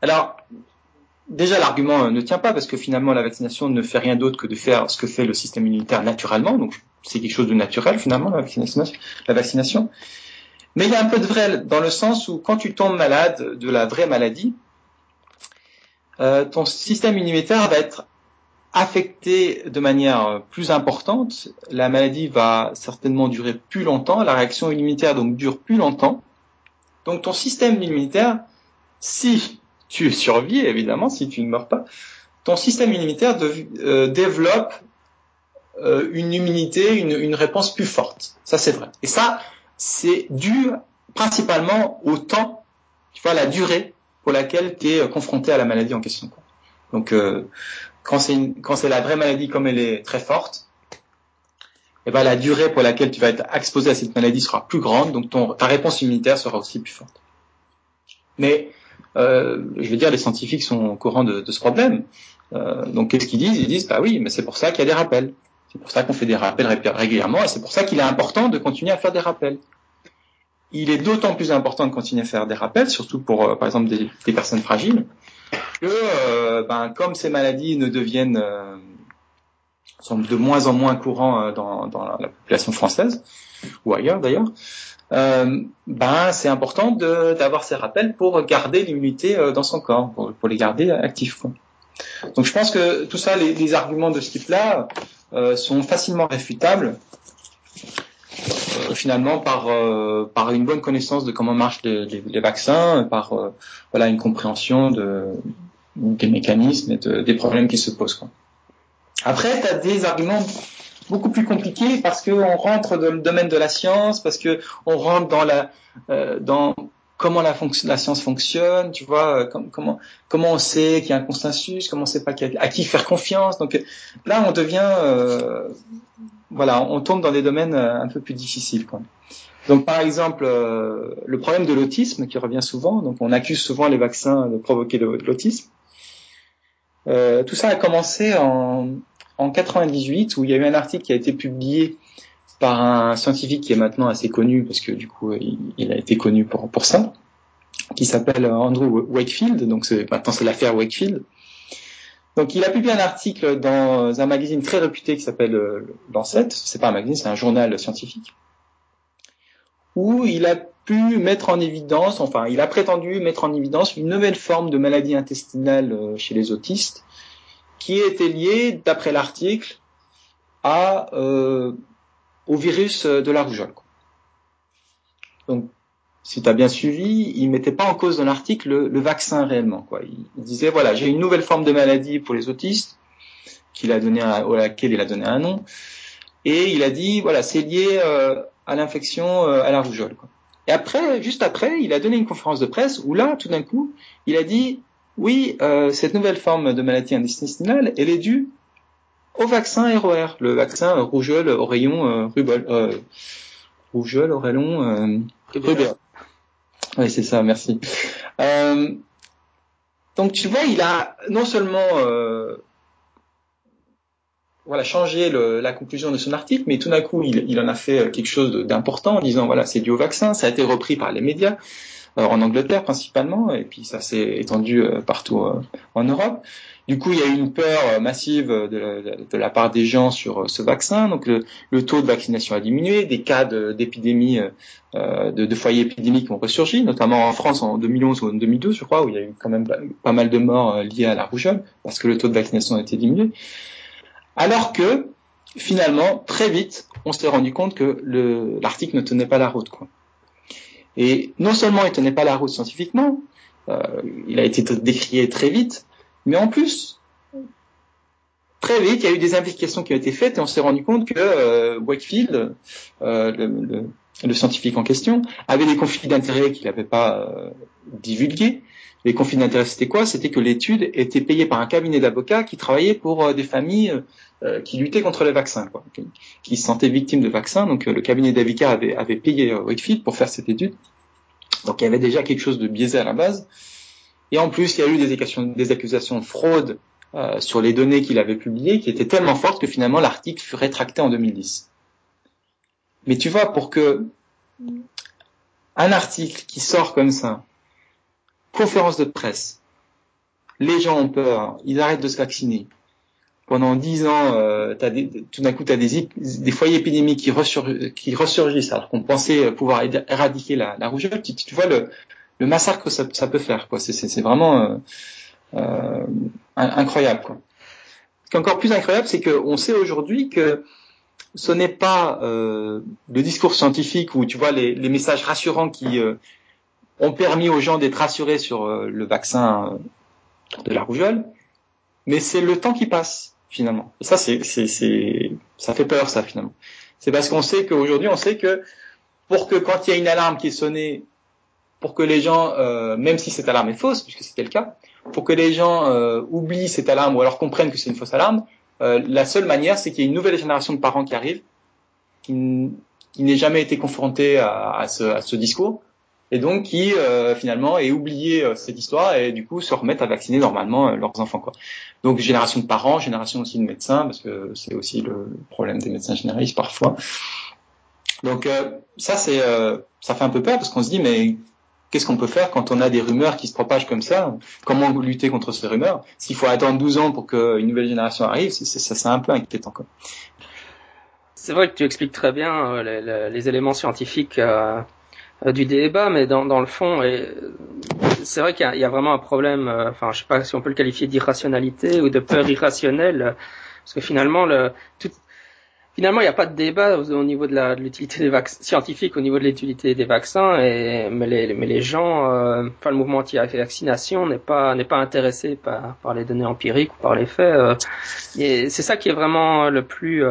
Alors déjà l'argument ne tient pas parce que finalement la vaccination ne fait rien d'autre que de faire ce que fait le système immunitaire naturellement, donc c'est quelque chose de naturel finalement la vaccination. Mais il y a un peu de vrai dans le sens où quand tu tombes malade de la vraie maladie, ton système immunitaire va être affecté de manière plus importante, la maladie va certainement durer plus longtemps, la réaction immunitaire donc dure plus longtemps. Donc ton système immunitaire, si tu survis évidemment, si tu ne meurs pas, ton système immunitaire développe une immunité, une réponse plus forte. Ça c'est vrai. Et ça, c'est dû principalement au temps, tu vois, la durée pour laquelle tu es confronté à la maladie en question. Donc quand c'est la vraie maladie comme elle est très forte, eh ben la durée pour laquelle tu vas être exposé à cette maladie sera plus grande, donc ta réponse immunitaire sera aussi plus forte. Mais je veux dire, les scientifiques sont au courant de ce problème. Donc qu'est-ce qu'ils disent ? Ils disent bah oui, mais c'est pour ça qu'il y a des rappels. C'est pour ça qu'on fait des rappels régulièrement et c'est pour ça qu'il est important de continuer à faire des rappels. Il est d'autant plus important de continuer à faire des rappels, surtout pour par exemple des personnes fragiles, que comme ces maladies ne deviennent sont de moins en moins courants dans la population française ou ailleurs d'ailleurs, c'est important d'avoir ces rappels pour garder l'immunité dans son corps, pour les garder actifs, quoi. Donc je pense que tout ça, les arguments de ce type-là sont facilement réfutables finalement par une bonne connaissance de comment marchent les vaccins, par une compréhension des mécanismes et des problèmes qui se posent, quoi. Après, tu as des arguments beaucoup plus compliqués parce que on rentre dans le domaine de la science, parce que on rentre dans dans comment la science fonctionne, tu vois, comment on sait qu'il y a un consensus, comment on sait pas à qui faire confiance. Donc là, on devient on tombe dans des domaines un peu plus difficiles, quoi. Donc par exemple, le problème de l'autisme qui revient souvent, donc on accuse souvent les vaccins de provoquer l'autisme. Tout ça a commencé en 98 où il y a eu un article qui a été publié par un scientifique qui est maintenant assez connu parce que du coup il a été connu pour ça, qui s'appelle Andrew Wakefield, donc maintenant c'est l'affaire Wakefield. Donc il a publié un article dans un magazine très réputé qui s'appelle Lancet, c'est pas un magazine, c'est un journal scientifique, où il a pu mettre en évidence, enfin il a prétendu mettre en évidence une nouvelle forme de maladie intestinale chez les autistes qui était liée, d'après l'article, au virus de la rougeole. Donc, si tu as bien suivi, il mettait pas en cause dans l'article le vaccin réellement, quoi. Il disait, voilà, j'ai une nouvelle forme de maladie pour les autistes, à laquelle il a donné un nom, et il a dit, voilà, c'est lié à l'infection à la rougeole, quoi. Et après, juste après, il a donné une conférence de presse où là, tout d'un coup, il a dit, oui, cette nouvelle forme de maladie intestinale, elle est due au vaccin ROR, le vaccin rougeole, oreillon, rougeole, oreillon, rubéole. Oui, c'est ça, merci. Donc tu vois, il a non seulement changé la conclusion de son article, mais tout d'un coup, il en a fait quelque chose d'important en disant voilà, c'est dû au vaccin, ça a été repris par les médias, en Angleterre principalement, et puis ça s'est étendu partout en Europe. Du coup, il y a eu une peur massive de la part des gens sur ce vaccin. Donc, le taux de vaccination a diminué. Des cas d'épidémie, de foyers épidémiques ont ressurgi, notamment en France en 2011 ou en 2012, je crois, où il y a eu quand même pas mal de morts liées à la rougeole, parce que le taux de vaccination a été diminué. Alors que, finalement, très vite, on s'est rendu compte que l'article ne tenait pas la route, quoi. Et non seulement il tenait pas la route scientifiquement, il a été décrié très vite, mais en plus, très vite, il y a eu des investigations qui ont été faites et on s'est rendu compte que Wakefield, le scientifique en question, avait des conflits d'intérêts qu'il n'avait pas divulgués. Les conflits d'intérêts, c'était quoi? C'était que l'étude était payée par un cabinet d'avocats qui travaillait pour des familles qui luttaient contre les vaccins, quoi, qui se sentaient victimes de vaccins. Donc le cabinet d'avocats avait payé Wakefield pour faire cette étude. Donc il y avait déjà quelque chose de biaisé à la base. Et en plus, il y a eu des accusations de fraude sur les données qu'il avait publiées qui étaient tellement fortes que finalement l'article fut rétracté en 2010. Mais tu vois, pour que un article qui sort comme ça, conférence de presse, les gens ont peur, ils arrêtent de se vacciner. Pendant 10 ans, tout d'un coup, tu as des foyers épidémiques qui ressurgissent alors qu'on pensait pouvoir éradiquer la rougeole. Tu vois le massacre que ça peut faire, quoi. C'est vraiment incroyable, quoi. Ce qui est encore plus incroyable, c'est qu'on sait aujourd'hui que ce n'est pas le discours scientifique où tu vois les messages rassurants qui ont permis aux gens d'être rassurés sur le vaccin de la rougeole, mais c'est le temps qui passe finalement. Et ça, ça fait peur, ça, finalement. C'est parce qu'on sait qu'aujourd'hui, on sait que pour que quand il y a une alarme qui est sonnée, pour que les gens, même si cette alarme est fausse, puisque c'était le cas, pour que les gens oublient cette alarme ou alors comprennent que c'est une fausse alarme, la seule manière, c'est qu'il y ait une nouvelle génération de parents qui arrive, qui n'ait jamais été confrontée à ce discours, et donc qui finalement ait oublié cette histoire et du coup se remettent à vacciner normalement leurs enfants, quoi. Donc génération de parents, génération aussi de médecins, parce que c'est aussi le problème des médecins généralistes parfois. Donc ça, ça fait un peu peur parce qu'on se dit mais qu'est-ce qu'on peut faire quand on a des rumeurs qui se propagent comme ça? Comment lutter contre ces rumeurs? S'il faut attendre 12 ans pour qu'une nouvelle génération arrive, c'est un peu inquiétant, quoi. C'est vrai que tu expliques très bien les éléments scientifiques du débat, mais dans le fond, c'est vrai qu'il y a vraiment un problème, enfin, je sais pas si on peut le qualifier d'irrationalité ou de peur irrationnelle, parce que finalement, finalement, il n'y a pas de débat au niveau de l'utilité des vaccins, scientifique au niveau de l'utilité des vaccins, mais les gens, enfin le mouvement anti-vaccination n'est pas intéressé par les données empiriques ou par les faits. Et c'est ça qui est vraiment le plus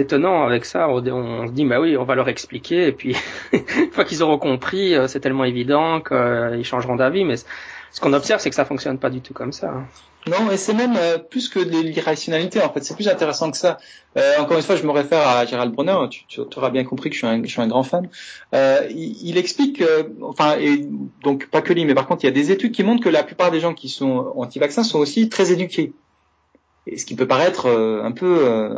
étonnant avec ça. On se dit bah oui, on va leur expliquer et puis une fois qu'ils auront compris, c'est tellement évident qu'ils changeront d'avis, mais ce qu'on observe, c'est que ça fonctionne pas du tout comme ça. Non, et c'est même plus que de l'irrationalité, en fait. C'est plus intéressant que ça. Encore une fois, je me réfère à Gérald Bronner. Tu auras bien compris que je suis un grand fan. Il explique, enfin, et donc pas que lui, mais par contre, il y a des études qui montrent que la plupart des gens qui sont anti-vaccins sont aussi très éduqués. Et ce qui peut paraître un peu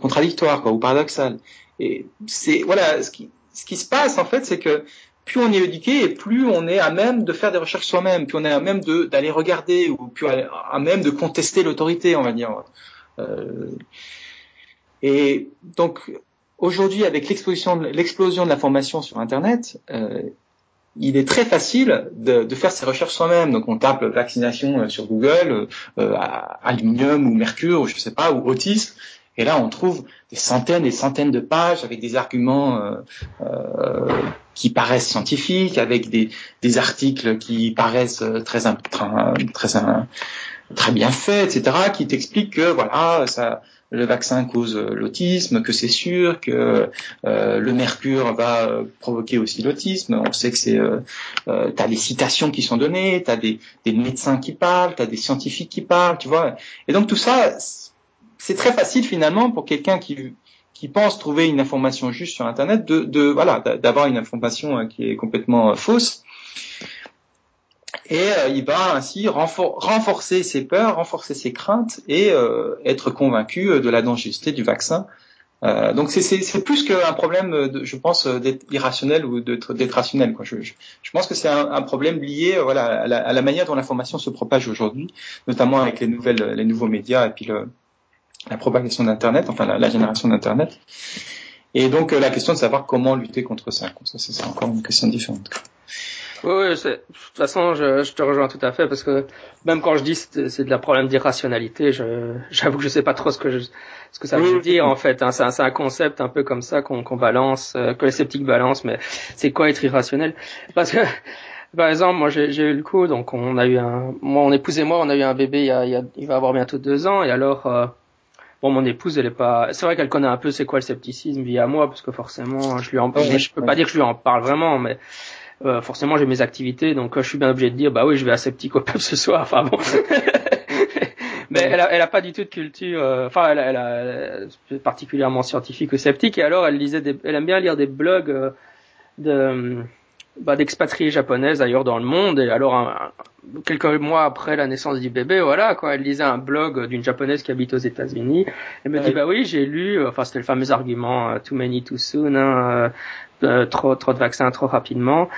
contradictoire, quoi, ou paradoxal. Et c'est voilà, ce qui se passe, en fait, c'est que plus on est éduqué et plus on est à même de faire des recherches soi-même, plus on est à même d'aller regarder ou plus à même de contester l'autorité, on va dire. Et donc, aujourd'hui, avec l'explosion de l'information sur Internet, il est très facile de faire ses recherches soi-même. Donc, on tape vaccination sur Google, aluminium ou mercure, ou je sais pas, ou autisme. Et là, on trouve des centaines et centaines de pages avec des arguments qui paraissent scientifiques, avec des articles qui paraissent très bien faits, etc., qui t'expliquent que voilà, le vaccin cause l'autisme, que c'est sûr, que le mercure va provoquer aussi l'autisme. On sait que t'as des citations qui sont données, t'as des médecins qui parlent, t'as des scientifiques qui parlent, tu vois. Et donc tout ça, c'est très facile finalement pour quelqu'un qui pense trouver une information juste sur Internet d'avoir une information qui est complètement fausse. Et il va ainsi renforcer ses peurs, renforcer ses craintes et être convaincu de la dangerosité du vaccin. Donc c'est plus qu'un problème, je pense, d'être irrationnel ou d'être rationnel, quoi. Je pense que c'est un problème lié, voilà, à la manière dont l'information se propage aujourd'hui, notamment avec les nouveaux médias et puis la propagation d'Internet, enfin la génération d'Internet. Et donc la question de savoir comment lutter contre ça, c'est encore une question différente. Oui, de toute façon, je te rejoins tout à fait, parce que même quand je dis c'est de la problème d'irrationalité, j'avoue que je sais pas trop ce que ça veut dire, en fait, hein. C'est un concept un peu comme ça qu'on balance, que les sceptiques balancent, mais c'est quoi être irrationnel? Parce que Par exemple, moi j'ai eu le coup, donc on a eu mon épouse et moi, on a eu un bébé il va avoir bientôt 2 ans, et alors mon épouse, elle est pas, c'est vrai qu'elle connaît un peu c'est quoi le scepticisme via moi, parce que forcément je peux pas dire que je lui en parle vraiment, mais forcément j'ai mes activités, donc je suis bien obligé de dire bah oui, je vais à Scepticopub ce soir, enfin bon. Mais elle a pas du tout de culture, elle a particulièrement scientifique ou sceptique, et alors elle aime bien lire des blogs d'expatriés japonaises d'ailleurs dans le monde, et alors quelques mois après la naissance du bébé, voilà quoi, elle lisait un blog d'une japonaise qui habite aux États-Unis. Elle me dit bah oui, j'ai lu, enfin c'était le fameux argument too many too soon, trop de vaccins trop rapidement.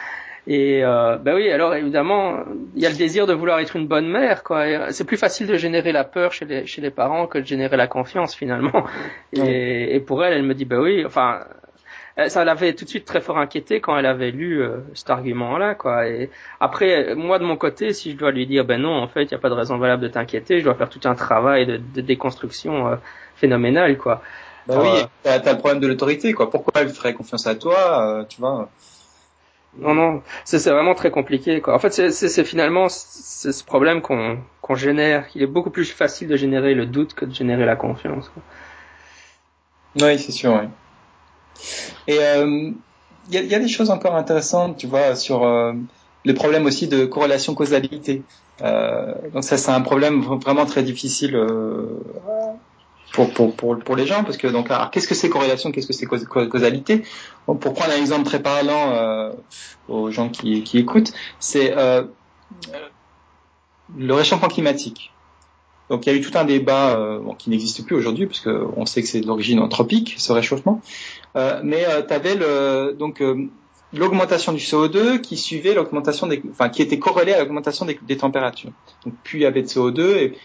Et bah oui, alors évidemment il y a le désir de vouloir être une bonne mère quoi, et c'est plus facile de générer la peur chez les parents que de générer la confiance finalement. Et pour elle me dit bah oui, enfin ça l'avait tout de suite très fort inquiété quand elle avait lu cet argument-là, quoi. Et après, moi de mon côté, si je dois lui dire, ben non, en fait, il n'y a pas de raison valable de t'inquiéter, je dois faire tout un travail de déconstruction phénoménale, quoi. Bah oui, t'as le problème de l'autorité, quoi. Pourquoi elle ferait confiance à toi, tu vois? Non, c'est vraiment très compliqué, quoi. En fait, c'est finalement c'est ce problème qu'on génère. Il est beaucoup plus facile de générer le doute que de générer la confiance, quoi. Oui, c'est sûr, oui. Et il y a des choses encore intéressantes, tu vois, sur le problème aussi de corrélation causalité. Donc ça, c'est un problème vraiment très difficile pour les gens, parce que donc, alors, qu'est-ce que c'est corrélation, qu'est-ce que c'est causalité? Bon, pour prendre un exemple très parlant aux gens qui écoutent, c'est le réchauffement climatique. Donc il y a eu tout un débat qui n'existe plus aujourd'hui, parce que on sait que c'est d'origine anthropique, ce réchauffement. Mais tu avais l'augmentation du CO2 qui suivait l'augmentation qui était corrélée à l'augmentation des températures. Donc plus il y avait de CO2 et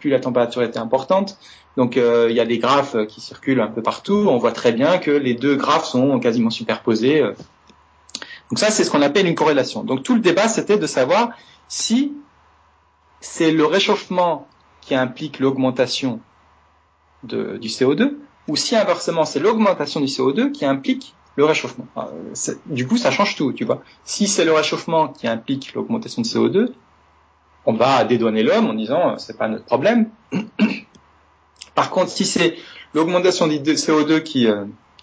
plus la température était importante. Donc il y a des graphes qui circulent un peu partout. On voit très bien que les deux graphes sont quasiment superposés. Donc ça, c'est ce qu'on appelle une corrélation. Donc tout le débat, c'était de savoir si c'est le réchauffement qui implique l'augmentation du CO2, ou si inversement c'est l'augmentation du CO2 qui implique le réchauffement. Du coup, ça change tout, tu vois. Si c'est le réchauffement qui implique l'augmentation de CO2, on va dédouaner l'homme en disant c'est pas notre problème. Par contre, si c'est l'augmentation du CO2 qui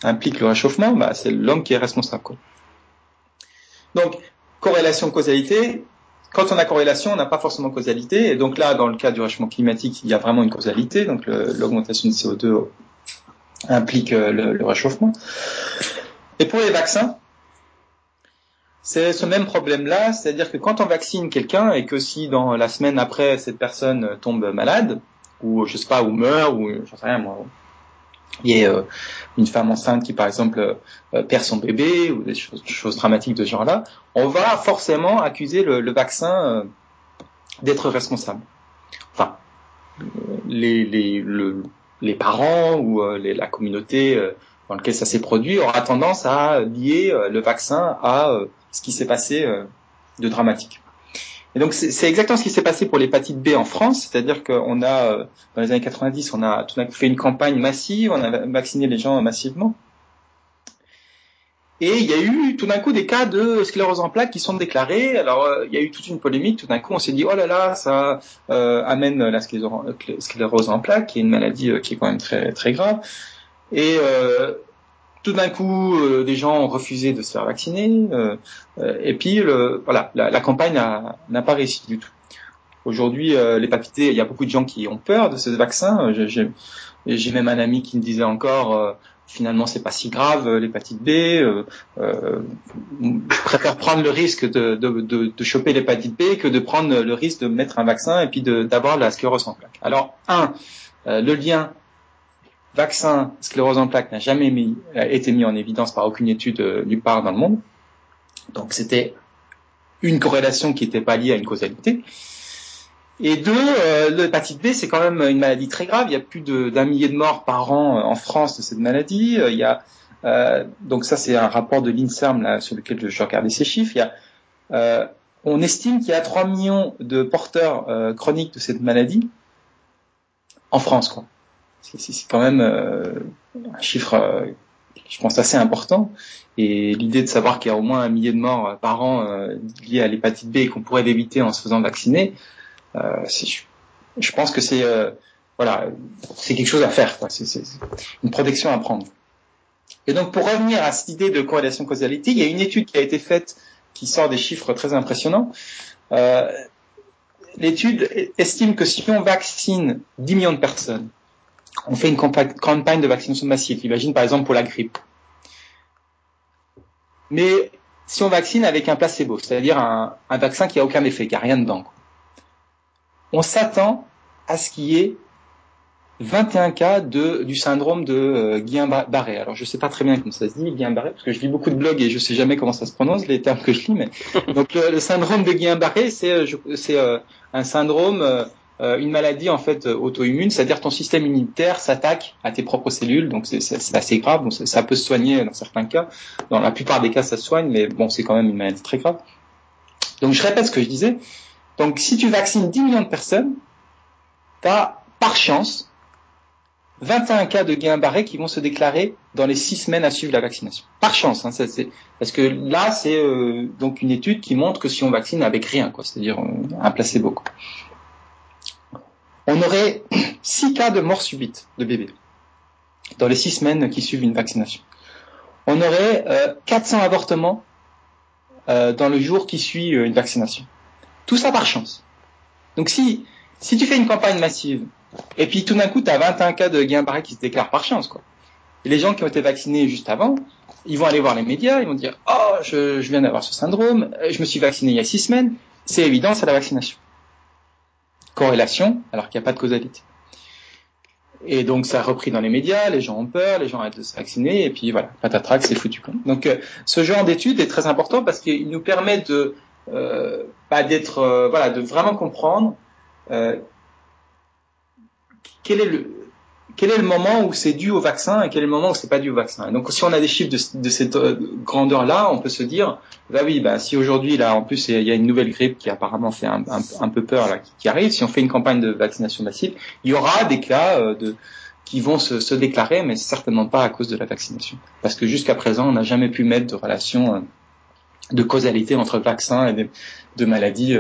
implique le réchauffement, bah, c'est l'homme qui est responsable, quoi. Donc, corrélation-causalité. Quand on a corrélation, on n'a pas forcément causalité. Et donc là, dans le cas du réchauffement climatique, il y a vraiment une causalité. Donc l'augmentation de CO2 implique le réchauffement. Et pour les vaccins, c'est ce même problème-là. C'est-à-dire que quand on vaccine quelqu'un et que si dans la semaine après, cette personne tombe malade, ou je sais pas, ou meurt, ou j'en sais rien moi, il y a une femme enceinte qui, par exemple, perd son bébé ou des choses dramatiques de ce genre-là, on va forcément accuser le vaccin d'être responsable. Enfin, les parents ou la communauté dans laquelle ça s'est produit aura tendance à lier le vaccin à ce qui s'est passé de dramatique. Et donc c'est exactement ce qui s'est passé pour l'hépatite B en France, c'est-à-dire qu'on a dans les années 90, on a tout d'un coup fait une campagne massive, on a vacciné les gens massivement, et il y a eu tout d'un coup des cas de sclérose en plaques qui sont déclarés. Alors il y a eu toute une polémique, tout d'un coup on s'est dit oh là là, ça amène la sclérose en plaques, qui est une maladie qui est quand même très très grave, et tout d'un coup, des gens ont refusé de se faire vacciner, et puis la campagne n'a pas réussi du tout. Aujourd'hui, l'hépatite, il y a beaucoup de gens qui ont peur de ce vaccin. J'ai même un ami qui me disait encore, finalement, c'est pas si grave l'hépatite B. Je préfère prendre le risque de choper l'hépatite B que de prendre le risque de mettre un vaccin et puis d'avoir la sclérose en plaques. Alors, le lien vaccin sclérose en plaques n'a jamais été mis en évidence par aucune étude nulle part dans le monde. Donc c'était une corrélation qui n'était pas liée à une causalité. Et deux, l'hépatite B, c'est quand même une maladie très grave. Il y a plus d'un millier de morts par an en France de cette maladie. Il y a donc ça, c'est un rapport de l'INSERM là, sur lequel je regardais ces chiffres. Il y a on estime qu'il y a 3 millions de porteurs chroniques de cette maladie en France, quoi. C'est quand même un chiffre je pense, assez important. Et l'idée de savoir qu'il y a au moins 1 millier de morts par an liées à l'hépatite B et qu'on pourrait l'éviter en se faisant vacciner, je pense que c'est voilà, c'est quelque chose à faire, quoi. C'est une protection à prendre. Et donc, pour revenir à cette idée de corrélation-causalité, il y a une étude qui a été faite qui sort des chiffres très impressionnants. L'étude estime que si on vaccine 10 millions de personnes, on fait une campagne de vaccination massive. Imagine par exemple pour la grippe. Mais si on vaccine avec un placebo, c'est-à-dire un vaccin qui n'a aucun effet, qui n'a rien dedans, on s'attend à ce qu'il y ait 21 cas du syndrome de Guillain-Barré. Alors, je sais pas très bien comment ça se dit, Guillain-Barré, parce que je lis beaucoup de blogs et je sais jamais comment ça se prononce, les termes que je lis, mais. Donc, le syndrome de Guillain-Barré, c'est un syndrome, une maladie, en fait, auto-immune, c'est-à-dire ton système immunitaire s'attaque à tes propres cellules, donc c'est assez grave, bon, ça peut se soigner dans certains cas. Dans la plupart des cas, ça se soigne, mais bon, c'est quand même une maladie très grave. Donc, je répète ce que je disais. Donc, si tu vaccines 10 millions de personnes, t'as, par chance, 21 cas de Guillain-Barré qui vont se déclarer dans les 6 semaines à suivre la vaccination. Par chance, hein, parce que là, c'est donc une étude qui montre que si on vaccine avec rien, quoi, c'est-à-dire un placebo, quoi, on aurait 6 cas de mort subite de bébés dans les 6 semaines qui suivent une vaccination. On aurait 400 avortements dans le jour qui suit une vaccination. Tout ça par chance. Donc si tu fais une campagne massive, et puis tout d'un coup, tu as 21 cas de Guillain-Barré qui se déclarent par chance, quoi. Et les gens qui ont été vaccinés juste avant, ils vont aller voir les médias, ils vont dire « Oh, je viens d'avoir ce syndrome, je me suis vacciné il y a 6 semaines, c'est évident, c'est la vaccination. » Corrélation, alors qu'il n'y a pas de causalité. Et donc, ça a repris dans les médias, les gens ont peur, les gens arrêtent de se vacciner, et puis voilà, patatrac, c'est foutu. Donc, ce genre d'étude est très important parce qu'il nous permet de vraiment comprendre quel est le moment où c'est dû au vaccin et quel est le moment où c'est pas dû au vaccin. Et donc, si on a des chiffres de cette grandeur-là, on peut se dire, si aujourd'hui, là, en plus, il y a une nouvelle grippe qui apparemment fait un peu peur, là, qui arrive, si on fait une campagne de vaccination massive, il y aura des cas qui vont se déclarer, mais certainement pas à cause de la vaccination. Parce que jusqu'à présent, on n'a jamais pu mettre de relation, de causalité entre vaccins et de maladies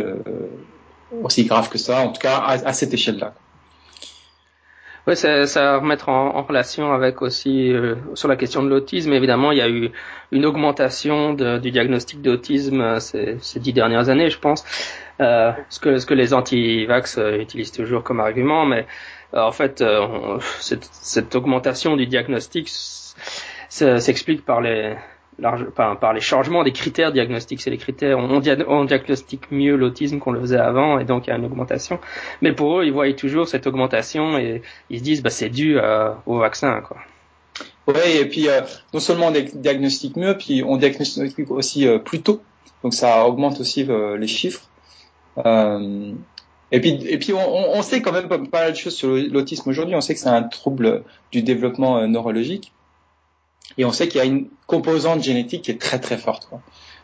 aussi graves que ça, en tout cas, à cette échelle-là. Oui, ça remettre en relation avec aussi sur la question de l'autisme. Évidemment, il y a eu une augmentation du diagnostic d'autisme ces 10 dernières années, je pense. Ce que les anti-vax utilisent toujours comme argument, mais en fait, cette augmentation du diagnostic s'explique par les changements des critères diagnostiques. C'est les critères, on diagnostique mieux l'autisme qu'on le faisait avant, et donc il y a une augmentation. Mais pour eux, ils voient toujours cette augmentation et ils se disent c'est dû au vaccin, quoi. Oui, et puis non seulement on diagnostique mieux, puis on diagnostique aussi plus tôt, donc ça augmente aussi les chiffres. Et puis on sait quand même pas mal de choses sur l'autisme aujourd'hui. On sait que c'est un trouble du développement neurologique. Et on sait qu'il y a une composante génétique qui est très très forte, quoi.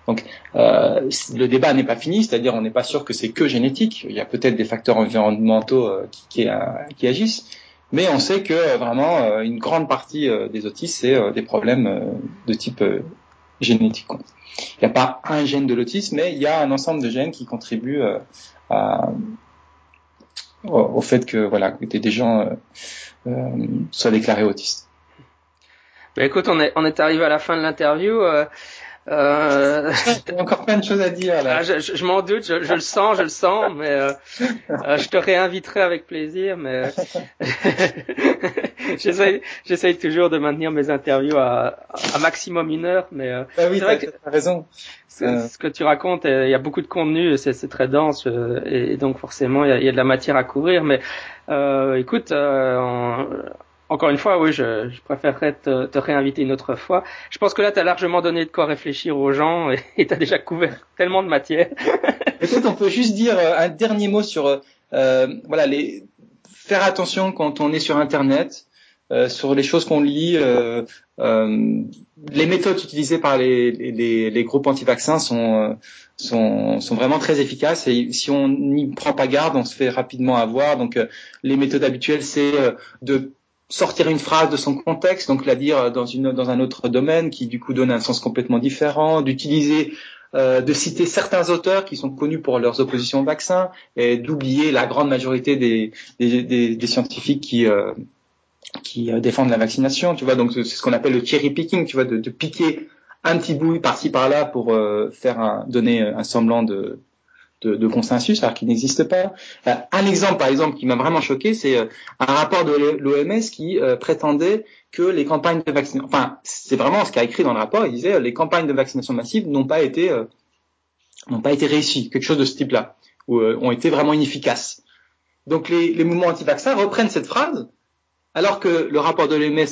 Donc le débat n'est pas fini, c'est-à-dire on n'est pas sûr que c'est que génétique. Il y a peut-être des facteurs environnementaux qui agissent, mais on sait que vraiment une grande partie des autistes c'est des problèmes de type génétique, quoi. Il n'y a pas un gène de l'autisme, mais il y a un ensemble de gènes qui contribuent au fait que des gens soient déclarés autistes. Écoute, on est arrivé à la fin de l'interview. Il y a encore plein de choses à dire, là. Je m'en doute, je le sens, mais je te réinviterai avec plaisir. Mais j'essaye toujours de maintenir mes interviews à maximum 1 heure. Mais oui, c'est vrai que t'as raison. Ce que tu racontes, il y a beaucoup de contenu, c'est très dense, et donc forcément il y a de la matière à couvrir. Mais écoute. Encore une fois, oui, je préférerais te réinviter une autre fois. Je pense que là, tu as largement donné de quoi réfléchir aux gens et tu as déjà couvert tellement de matière. Peut-être on peut juste dire un dernier mot sur faire attention quand on est sur Internet, sur les choses qu'on lit. Les méthodes utilisées par les groupes anti-vaccins sont vraiment très efficaces, et si on n'y prend pas garde, on se fait rapidement avoir. Donc les méthodes habituelles, c'est de sortir une phrase de son contexte, donc la dire dans un autre domaine qui du coup donne un sens complètement différent, d'utiliser de citer certains auteurs qui sont connus pour leurs oppositions au vaccin et d'oublier la grande majorité des scientifiques qui défendent la vaccination, tu vois. Donc c'est ce qu'on appelle le cherry picking, tu vois, de piquer un petit bout par-ci par-là pour donner un semblant de consensus alors qu'il n'existe pas. Un exemple par exemple qui m'a vraiment choqué, c'est un rapport de l'OMS qui prétendait que les campagnes de vaccination, enfin c'est vraiment ce qu'a écrit dans le rapport, il disait les campagnes de vaccination massive n'ont pas été réussies, quelque chose de ce type-là, ou ont été vraiment inefficaces. Donc les mouvements anti-vaccins reprennent cette phrase alors que le rapport de l'OMS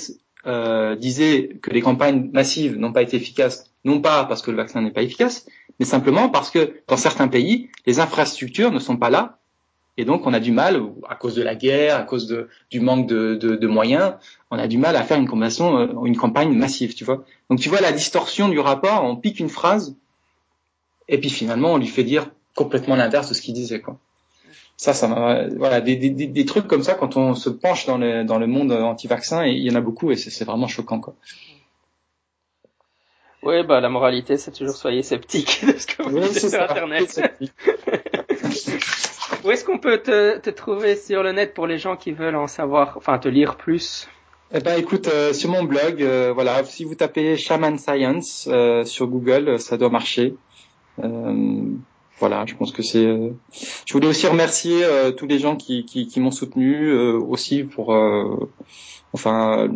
disait que les campagnes massives n'ont pas été efficaces, non pas parce que le vaccin n'est pas efficace, mais simplement parce que dans certains pays, les infrastructures ne sont pas là, et donc on a du mal, à cause de la guerre, à cause du manque de moyens, on a du mal à faire une campagne massive, tu vois. Donc tu vois la distorsion du rapport, on pique une phrase, et puis finalement on lui fait dire complètement l'inverse de ce qu'il disait, quoi. Ça voilà, des trucs comme ça quand on se penche dans le monde anti-vaccin, et il y en a beaucoup et c'est vraiment choquant, quoi. Ouais, bah la moralité c'est toujours soyez sceptiques de ce que vous dites sur internet. Où est-ce qu'on peut te trouver sur le net pour les gens qui veulent en savoir, enfin te lire plus? Eh ben écoute, sur mon blog, voilà, si vous tapez Sham and Science sur Google, ça doit marcher. Voilà, je pense que c'est. Je voulais aussi remercier tous les gens qui m'ont soutenu aussi pour,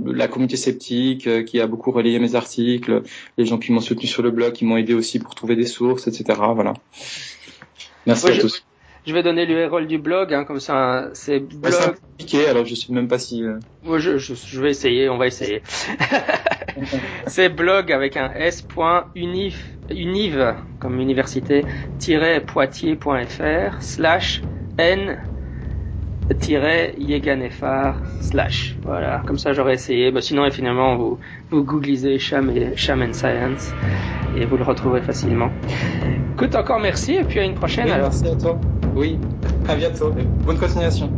la communauté sceptique qui a beaucoup relayé mes articles, les gens qui m'ont soutenu sur le blog, qui m'ont aidé aussi pour trouver des sources, etc. Voilà. Merci à tous. Je vais donner l'URL du blog, hein, comme ça c'est blog. C'est compliqué, alors je sais même pas si. Moi, je vais essayer, on va essayer. C'est blog avec un s.univ comme université -poitiers.fr/n-yegnafar/ voilà, comme ça j'aurais essayé. Bah, sinon, finalement, vous googlisez Sham and Science et vous le retrouverez facilement. Écoute, encore merci et puis à une prochaine. Oui, alors. Merci à toi. Oui, à bientôt. Bonne continuation.